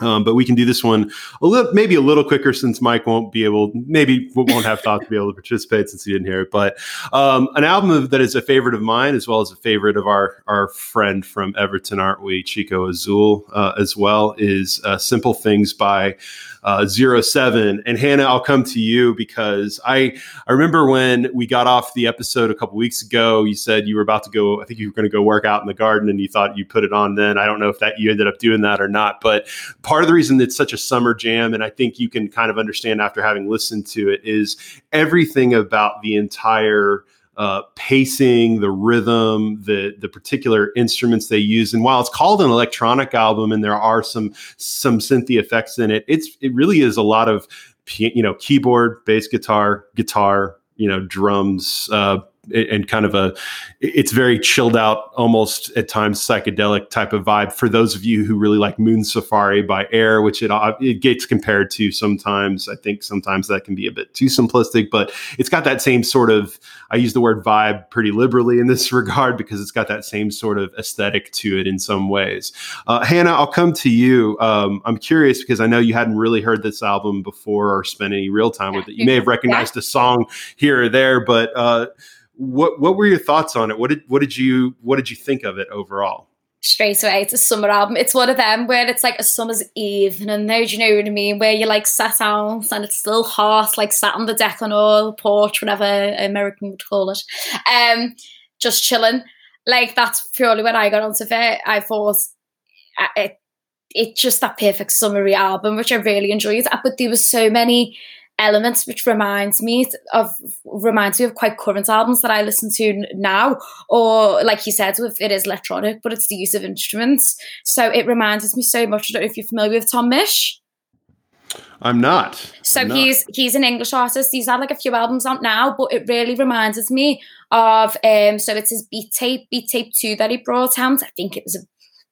Um, but we can do this one a little, maybe a little quicker since Mike won't be able, maybe won't have thought to be able to participate since he didn't hear it. But um, an album of, that is a favorite of mine, as well as a favorite of our our friend from Everton, aren't we, Chico Azul, uh, as well, is uh, Simple Things by uh, zero seven. And Hannah, I'll come to you because I I remember when we got off the episode a couple weeks ago, you said you were about to go, I think you were going to go work out in the garden and you thought you put it on then. I don't know if that you ended up doing that or not, but part of the reason it's such a summer jam, and I think you can kind of understand after having listened to it, is everything about the entire uh, pacing, the rhythm, the the particular instruments they use. And while it's called an electronic album and there are some some synthy effects in it, it's it really is a lot of you know keyboard, bass guitar, guitar, you know drums, uh, and kind of a, it's very chilled out, almost at times psychedelic type of vibe. For those of you who really like Moon Safari by Air, which it it gets compared to sometimes, I think sometimes that can be a bit too simplistic, but it's got that same sort of, I use the word vibe pretty liberally in this regard because it's got that same sort of aesthetic to it in some ways. Uh, Hannah, I'll come to you. Um, I'm curious because I know you hadn't really heard this album before or spent any real time with it. You may have recognized a song here or there, but, uh, What what were your thoughts on it? What did what did you what did you think of it overall? Straight away, it's a summer album. It's one of them where it's like a summer's evening, though, do you know what I mean? Where you like sat out and it's still hot, like sat on the deck on all porch, whatever American would call it, um, just chilling. Like that's purely when I got onto it. I thought it it's just that perfect summery album, which I really enjoyed. But there were so many elements which reminds me of reminds me of quite current albums that I listen to now, or like you said, with it is electronic but it's the use of instruments, so it reminds me so much. I don't know if you're familiar with Tom Misch. I'm not. So I'm not. he's he's an English artist. He's had like a few albums out now, but it really reminds me of um so it's his beat tape beat tape two that he brought out. I think it was a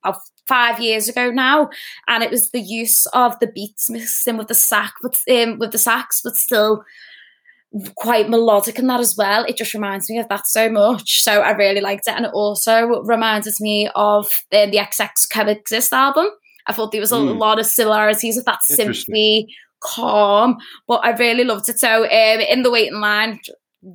About five years ago now, and it was the use of the beats mixed in with the sax, but um, with the sax, but still quite melodic in that as well. It just reminds me of that so much, so I really liked it, and it also reminds me of uh, the X X Coexist album. I thought there was a mm. lot of similarities with that simply calm, but I really loved it. So um, in the waiting line.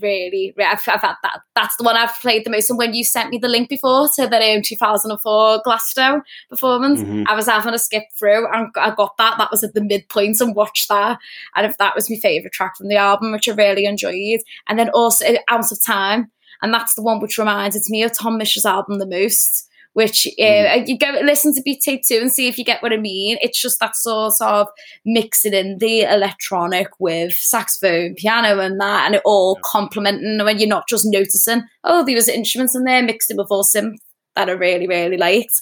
Really, I've, I've had that. That's the one I've played the most. And when you sent me the link before to the um, two thousand four Glasgow performance, mm-hmm. I was having a skip through and I got that. That was at the midpoint and watched that. And if that was my favourite track from the album, which I really enjoyed. And then also Out of Time. And that's the one which reminded me of Tom Misch's album the most, which uh, mm. you go listen to Beat Tape two and see if you get what I mean. It's just that sort of mixing in the electronic with saxophone, piano and that, and it all complementing when you're not just noticing, oh, there was instruments in there mixed in with all synth that I really, really liked.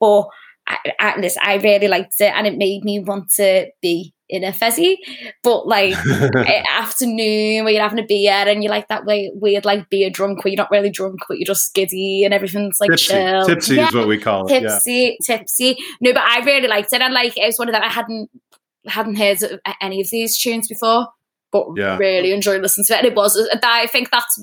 But I, I, listen, I really liked it, and it made me want to be in a fezzy, but like afternoon where you're having a beer and you're like that way weird like beer drunk where you're not really drunk but you're just giddy and everything's like tipsy. chill tipsy yeah. is what we call it tipsy yeah. tipsy no but I really liked it, and like it was one of that I hadn't hadn't heard of any of these tunes before, but yeah. really enjoyed listening to it, and it was I think that's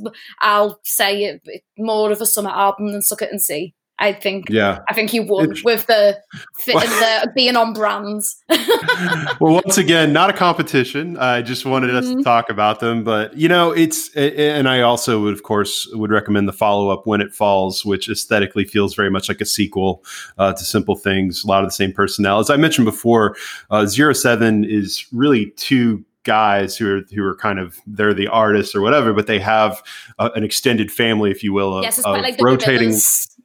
I'll say it, more of a summer album than Suck It and See. I think yeah. I think you won it, with the, the being on brands. Well, once again, not a competition. I just wanted mm-hmm. us to talk about them. But, you know, it's it, and I also would, of course, would recommend the follow up When It Falls, which aesthetically feels very much like a sequel uh, to Simple Things. A lot of the same personnel. As I mentioned before, uh, zero seven is really two guys who are who are kind of they're the artists or whatever, but they have uh, an extended family, if you will, of, yes, it's of like rotating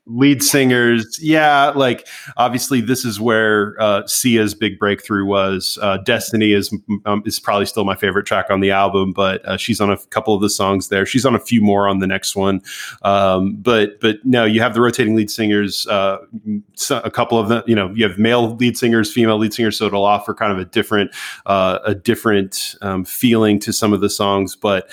lead singers. Yeah, like obviously this is where uh, Sia's big breakthrough was. Uh, Destiny is um, is probably still my favorite track on the album, but uh, she's on a couple of the songs there. She's on a few more on the next one. Um, but but no, you have the rotating lead singers. Uh, so a couple of them, you know, you have male lead singers, female lead singers, so it'll offer kind of a different uh, a different um, feeling to some of the songs. But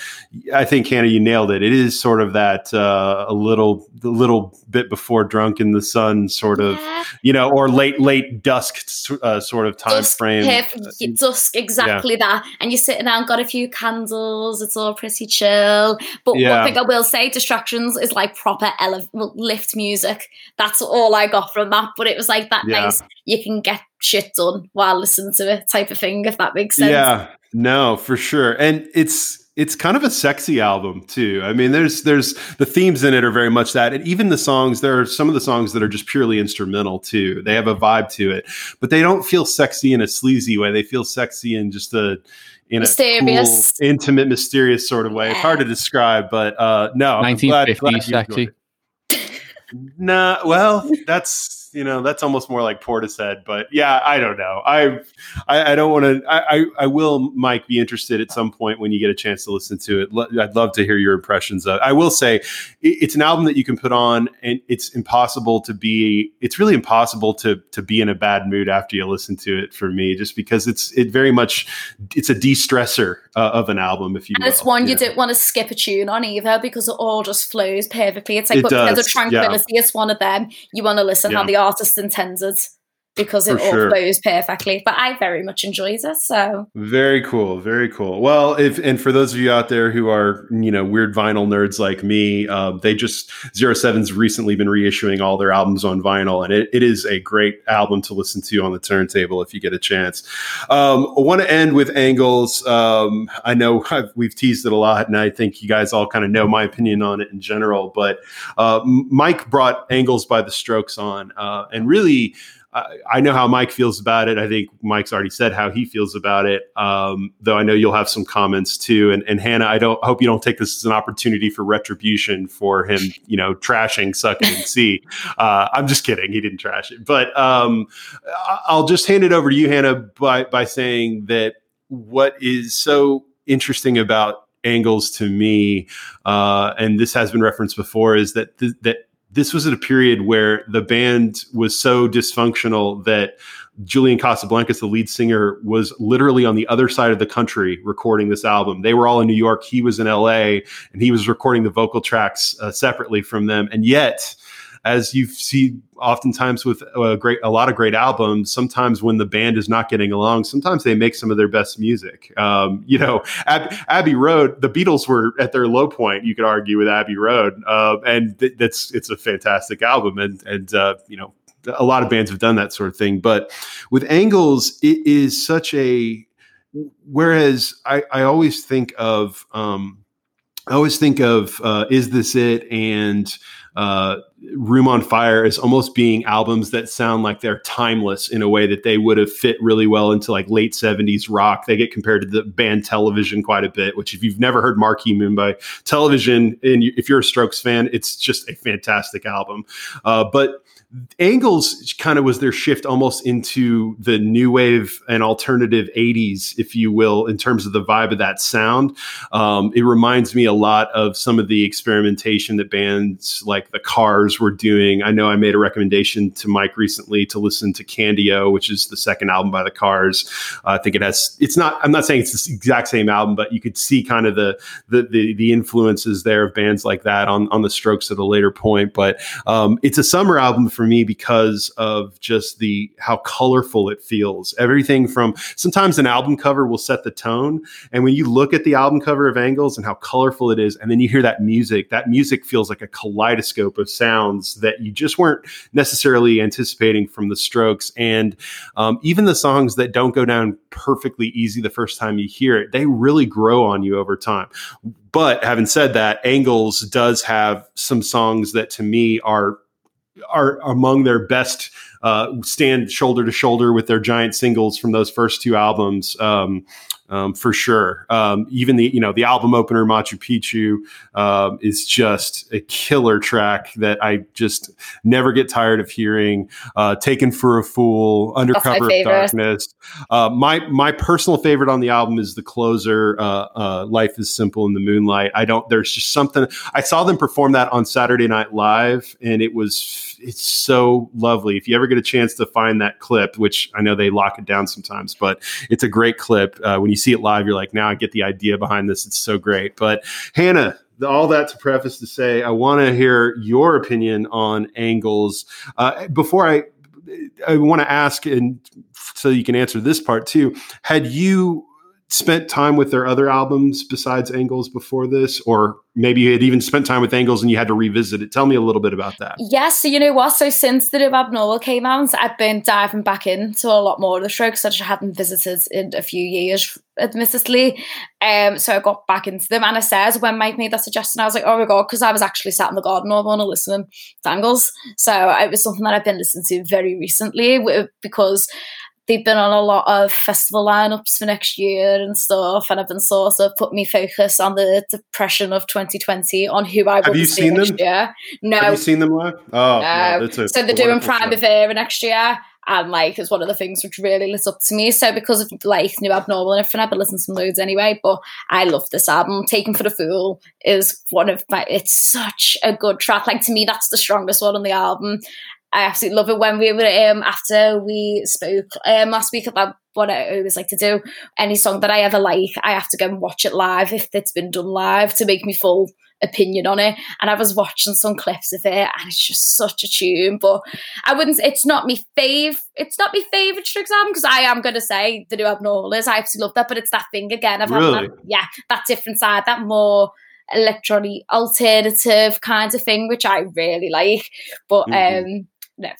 I think Hannah, you nailed it. It is sort of that uh, a little a little bit before. before drunk in the sun sort of, yeah. you know, or late, late dusk uh, sort of time dusk, frame. Perf- dusk, exactly yeah. that. And you're sitting down, got a few candles. It's all pretty chill. But yeah. one thing I will say, distractions is like proper ele- lift music. That's all I got from that. But it was like that yeah. nice, you can get shit done while listening to it type of thing, if that makes sense. Yeah, no, for sure. And it's, It's kind of a sexy album too. I mean, there's there's the themes in it are very much that, and even the songs. There are some of the songs that are just purely instrumental too. They have a vibe to it, but they don't feel sexy in a sleazy way. They feel sexy in just a in mysterious. a cool, intimate, mysterious sort of way. It's hard to describe, but uh, no, I'm glad, glad you sexy. Nah, well, that's you know that's almost more like Portishead, but yeah, I don't know. I I, I don't want to. I, I I will, Mike, be interested at some point when you get a chance to listen to it. L- I'd love to hear your impressions of it. I will say it, it's an album that you can put on, and it's impossible to be. It's really impossible to to be in a bad mood after you listen to it. For me, just because it's it very much it's a de-stressor uh, of an album. If you and will, it's one you, you know? don't want to skip a tune on either, because it all just flows perfectly. It's like it does, because of Tranquility. Yeah. It's one of them you want to listen yeah. how the artist intended, because it For all sure. flows perfectly. But I very much enjoyed it. So very cool, very cool. Well, if and for those of you out there who are you know weird vinyl nerds like me, uh, they just zero seven's recently been reissuing all their albums on vinyl, and it, it is a great album to listen to on the turntable if you get a chance. Um, I want to end with Angles. Um, I know I've, we've teased it a lot, and I think you guys all kind of know my opinion on it in general. But uh, Mike brought Angles by The Strokes on, uh, and really. I know how Mike feels about it. I think Mike's already said how he feels about it, um, though I know you'll have some comments too. And, and Hannah, I don't I hope you don't take this as an opportunity for retribution for him, you know, trashing Suck It and See. Uh, I'm just kidding. He didn't trash it. But um, I'll just hand it over to you, Hannah, by, by saying that what is so interesting about Angles to me, uh, and this has been referenced before, is that th- that this was at a period where the band was so dysfunctional that Julian Casablancas, the lead singer, was literally on the other side of the country recording this album. They were all in New York. He was in L A, and he was recording the vocal tracks uh, separately from them. And yet, as you see oftentimes with a great, a lot of great albums, sometimes when the band is not getting along, sometimes they make some of their best music. Um, you know, Ab- Abbey Road, the Beatles were at their low point, you could argue, with Abbey Road. Uh, and th- that's, it's a fantastic album. And, and uh, you know, a lot of bands have done that sort of thing. But with Angles, it is such a, whereas I, I always think of, um, I always think of uh, Is This It and, Uh, Room on Fire is almost being albums that sound like they're timeless in a way that they would have fit really well into like late seventies rock. They get compared to the band Television quite a bit, which if you've never heard Marquee Moon by Television, and you, if you're a Strokes fan, it's just a fantastic album. Uh, but Angles kind of was their shift almost into the new wave and alternative eighties, if you will, in terms of the vibe of that sound. Um, it reminds me a lot of some of the experimentation that bands like the Cars were doing. I know I made a recommendation to Mike recently to listen to Candio, which is the second album by the Cars. Uh, I think it has, it's not, I'm not saying it's the exact same album, but you could see kind of the, the, the, the influences there of bands like that on, on the Strokes at a later point. But um, it's a summer album for me because of just the how colorful it feels. Everything from sometimes an album cover will set the tone, and when you look at the album cover of Angles and how colorful it is, and then you hear that music, that music feels like a kaleidoscope of sounds that you just weren't necessarily anticipating from the Strokes. And um, even the songs that don't go down perfectly easy the first time you hear it, they really grow on you over time. But having said that, Angles does have some songs that to me are are among their best, uh, stand shoulder to shoulder with their giant singles from those first two albums. Um, um, for sure. Um, even the, you know, the album opener Machu Picchu, um, is just a killer track that I just never get tired of hearing. Uh, Taken for a Fool, Undercover of Darkness. Uh, my, my personal favorite on the album is the closer, uh, uh, Life is Simple in the Moonlight. I don't, there's just something, I saw them perform that on Saturday Night Live, and it was, it's so lovely. If you ever get a chance to find that clip, which I know they lock it down sometimes, but it's a great clip. Uh, when you see it live, you're like, now I get the idea behind this. It's so great. But Hannah, the, all that to preface to say, I want to hear your opinion on Angles. Uh, before I, I want to ask, and so you can answer this part too, had you spent time with their other albums besides Angles before this, or maybe you had even spent time with Angles and you had to revisit it? Tell me a little bit about that. Yes. Yeah, so you know what? So since The New Abnormal came out, I've been diving back into a lot more of The Strokes that I hadn't visited in a few years, admittedly. Um, so I got back into them. And I said, when Mike made that suggestion, I was like, oh my God, because I was actually sat in the garden all morning listening to Angles. So it was something that I've been listening to very recently, because they've been on a lot of festival lineups for next year and stuff, and I've been sort of put me focus on the depression of twenty twenty on who I want to see next them? year. No. Have you seen them live? Oh, no. no so they're doing Primavera next year, and like it's one of the things which really lit up to me. So because of like New Abnormal and everything, I've been listening to some loads anyway, but I love this album. Taken for the Fool is one of my, it's such a good track. Like to me, that's the strongest one on the album. I absolutely love it. When we were, um, after we spoke um, last week about what I always like to do, any song that I ever like, I have to go and watch it live if it's been done live to make me full opinion on it. And I was watching some clips of it, and it's just such a tune. But I wouldn't, it's not my fave, it's not my favourite Strokes album, because I am going to say The New Abnormal is, I absolutely love that, but it's that thing again. I've really? had that, yeah, that different side, that more electronic alternative kind of thing, which I really like. But, mm-hmm. um, No,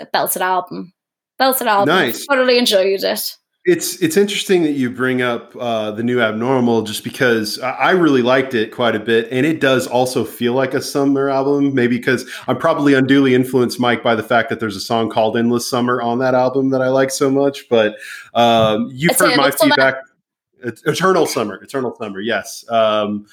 a belted album. Belted album. Nice. Totally enjoyed it. It's it's interesting that you bring up uh, The New Abnormal, just because I really liked it quite a bit, and it does also feel like a summer album, maybe because I'm probably unduly influenced, Mike, by the fact that there's a song called Endless Summer on that album that I like so much. But um, you've Eternal heard my summer. feedback. Eternal Summer. Eternal Summer, yes. Um,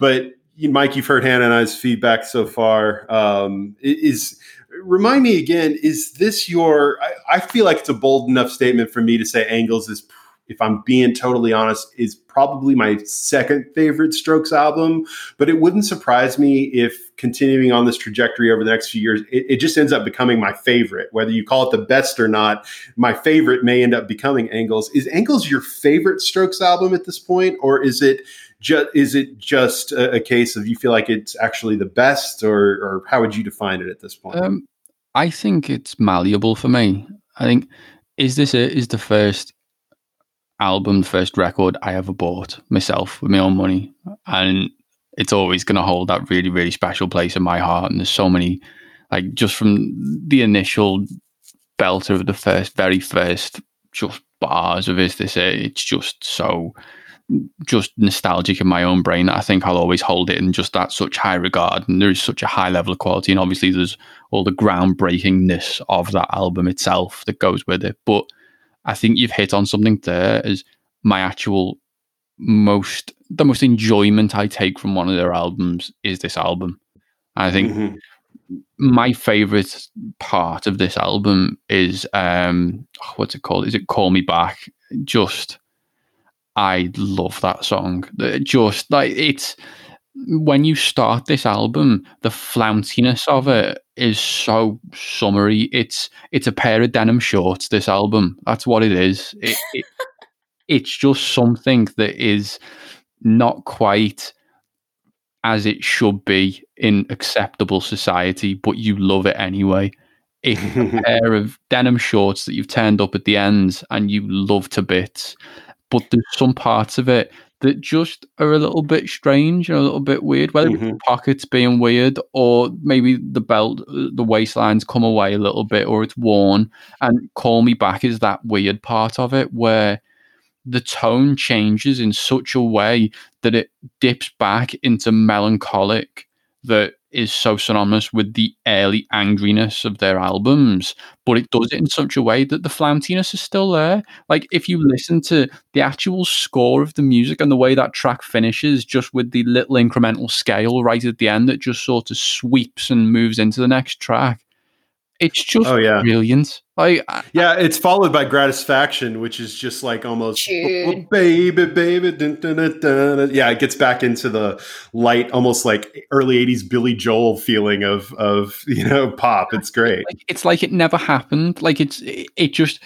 but, Mike, you've heard Hannah and I's feedback so far. Um, is... Remind me again, is this your, I, I feel like it's a bold enough statement for me to say Angles is, if I'm being totally honest, is probably my second favorite Strokes album, but it wouldn't surprise me if continuing on this trajectory over the next few years, it, it just ends up becoming my favorite. Whether you call it the best or not, my favorite may end up becoming Angles. Is Angles your favorite Strokes album at this point, or is it just, is it just a, a case of you feel like it's actually the best, or, or how would you define it at this point? Um, I think it's malleable for me. I think Is This It is the first album, the first record I ever bought myself with my own money. And it's always going to hold that really, really special place in my heart. And there's so many, like just from the initial belter of the first, very first just bars of Is This It, it's just so... just nostalgic in my own brain that I think I'll always hold it in just that such high regard, and there is such a high level of quality, and obviously there's all the groundbreakingness of that album itself that goes with it. But I think you've hit on something there as my actual most the most enjoyment I take from one of their albums is this album. I think mm-hmm. my favorite part of this album is um what's it called is it Call Me Back. Just I love that song. Just like it's when you start this album, the flounciness of it is so summery. It's it's a pair of denim shorts, this album. That's what it is. It, it, it's just something that is not quite as it should be in acceptable society, but you love it anyway. It's a pair of denim shorts that you've turned up at the ends and you love to bits. But there's some parts of it that just are a little bit strange and a little bit weird, whether mm-hmm. it's the pockets being weird, or maybe the belt, the waistline's come away a little bit, or it's worn. And Call Me Back is that weird part of it where the tone changes in such a way that it dips back into melancholic that is so synonymous with the early angriness of their albums, but it does it in such a way that the flounciness is still there. Like if you listen to the actual score of the music and the way that track finishes just with the little incremental scale right at the end that just sort of sweeps and moves into the next track, it's just oh, yeah. brilliant. Like, I, yeah, it's followed by Gratisfaction, which is just like almost oh, baby, baby. Dun, dun, dun, dun. Yeah, it gets back into the light, almost like early eighties Billy Joel feeling of of you know pop. It's great. It's like, it's like it never happened. Like it's it, it just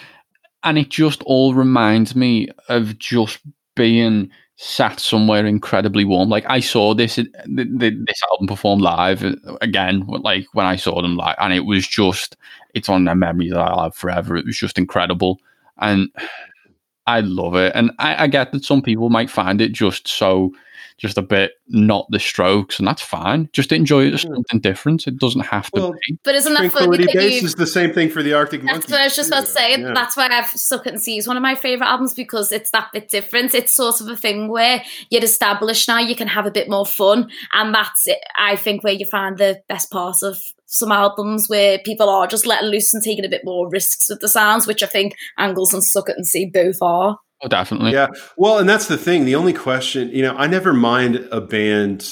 and it just all reminds me of just being sat somewhere incredibly warm. Like I saw this th- th- this album performed live again, like when I saw them live, and it was just, it's on a memory that I'll have forever. It was just incredible, and I love it. And I, I get that some people might find it just so, just a bit not the Strokes, and that's fine. Just enjoy it as something different. It doesn't have to well, be. But isn't that Tranquility Base you, is the same thing for the Arctic Monkeys? That's what I was just about to say. Yeah. That's why I've Suck It and See is one of my favourite albums, because it's that bit different. It's sort of a thing where you're established now, you can have a bit more fun, and that's, it, I think, where you find the best part of some albums where people are just letting loose and taking a bit more risks with the sounds, which I think Angles and Suck It and See both are. Oh, definitely. Yeah. Well, and that's the thing. The only question, you know, I never mind a band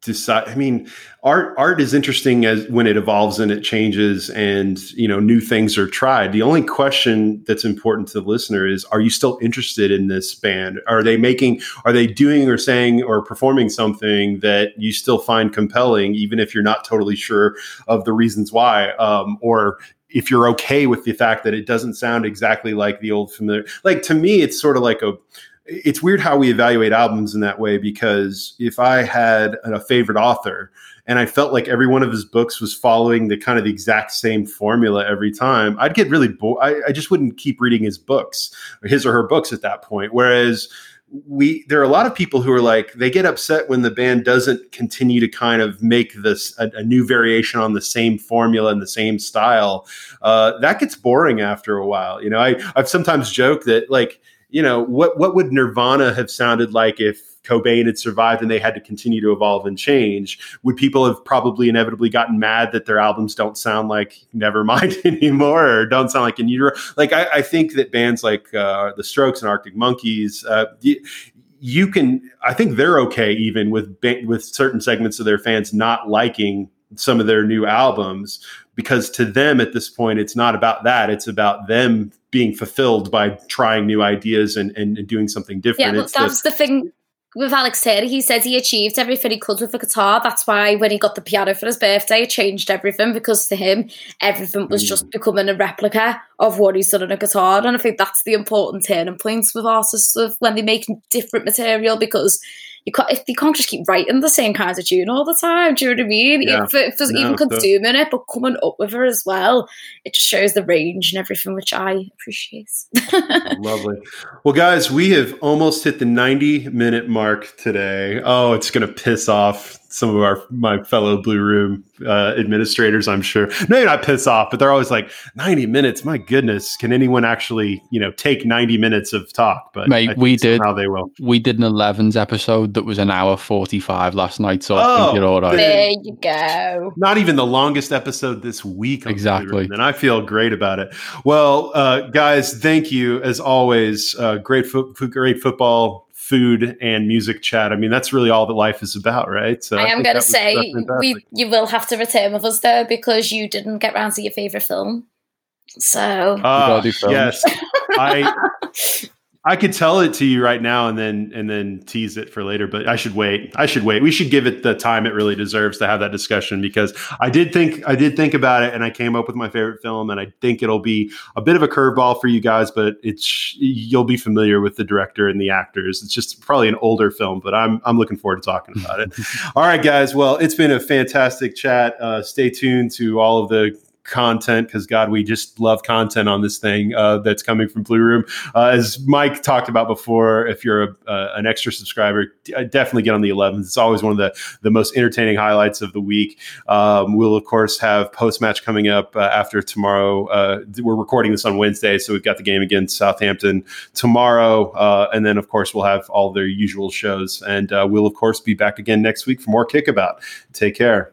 decide. I mean, art art is interesting as when it evolves and it changes, and you know, new things are tried. The only question that's important to the listener is: are you still interested in this band? Are they making? Are they doing or saying or performing something that you still find compelling, even if you're not totally sure of the reasons why? Um, or if you're okay with the fact that it doesn't sound exactly like the old familiar, like to me, it's sort of like a, it's weird how we evaluate albums in that way, because if I had a favorite author and I felt like every one of his books was following the kind of the exact same formula every time, I'd get really bored. I, I just wouldn't keep reading his books or his or her books at that point. Whereas we, there are a lot of people who are like, they get upset when the band doesn't continue to kind of make this a, a new variation on the same formula and the same style. Uh, that gets boring after a while. You know, I, I've sometimes joked that, like, you know, what, what would Nirvana have sounded like if Cobain had survived and they had to continue to evolve and change? Would people have probably inevitably gotten mad that their albums don't sound like Nevermind anymore, or don't sound like In Utero? Like, I, I think that bands like uh, The Strokes and Arctic Monkeys, uh, you, you can, I think they're okay even with ba- with certain segments of their fans not liking some of their new albums, because to them at this point, it's not about that. It's about them being fulfilled by trying new ideas and, and, and doing something different. Yeah, but that's the, the thing. With Alex Terry, he said he achieved everything he could with the guitar. That's why when he got the piano for his birthday, it changed everything, because to him, everything was just becoming a replica of what he's done on a guitar. And I think that's the important turning points with artists of when they make different material, because you can't, if you can't just keep writing the same kinds of tune all the time. Do you know what I mean? Yeah. If, if there's no, even consuming it, but coming up with her as well, it just shows the range and everything, which I appreciate. Lovely. Well, guys, we have almost hit the ninety minute mark today. Oh, it's going to piss off some of our my fellow Blue Room uh, administrators, I'm sure. No, you're not pissed off, but they're always like, ninety minutes, my goodness, can anyone actually, you know, take ninety minutes of talk? But mate, we did they will. We did an elevens episode that was an hour forty-five last night, so oh, I think you're all right. There you go. Not even the longest episode this week. Exactly. Room, and I feel great about it. Well, uh, guys, thank you as always. Uh, great, fo- great football. Food and music chat. I mean, that's really all that life is about, right? So I, I am going to say we, you will have to return with us though, because you didn't get round to your favorite film. So uh, yes, I I could tell it to you right now and then and then tease it for later. But I should wait. I should wait. We should give it the time it really deserves to have that discussion, because I did think I did think about it and I came up with my favorite film, and I think it'll be a bit of a curveball for you guys, but it's you'll be familiar with the director and the actors. It's just probably an older film, but I'm I'm looking forward to talking about it. All right, guys. Well, it's been a fantastic chat. Uh, stay tuned to all of the content, because God, we just love content on this thing uh, that's coming from Blue Room. Uh, as Mike talked about before, if you're a, uh, an extra subscriber, d- definitely get on the elevens. It's always one of the, the most entertaining highlights of the week. Um, we'll, of course, have post-match coming up uh, after tomorrow. Uh, we're recording this on Wednesday, so we've got the game against Southampton tomorrow. Uh, and then, of course, we'll have all their usual shows. And uh, we'll, of course, be back again next week for more Kickabout. Take care.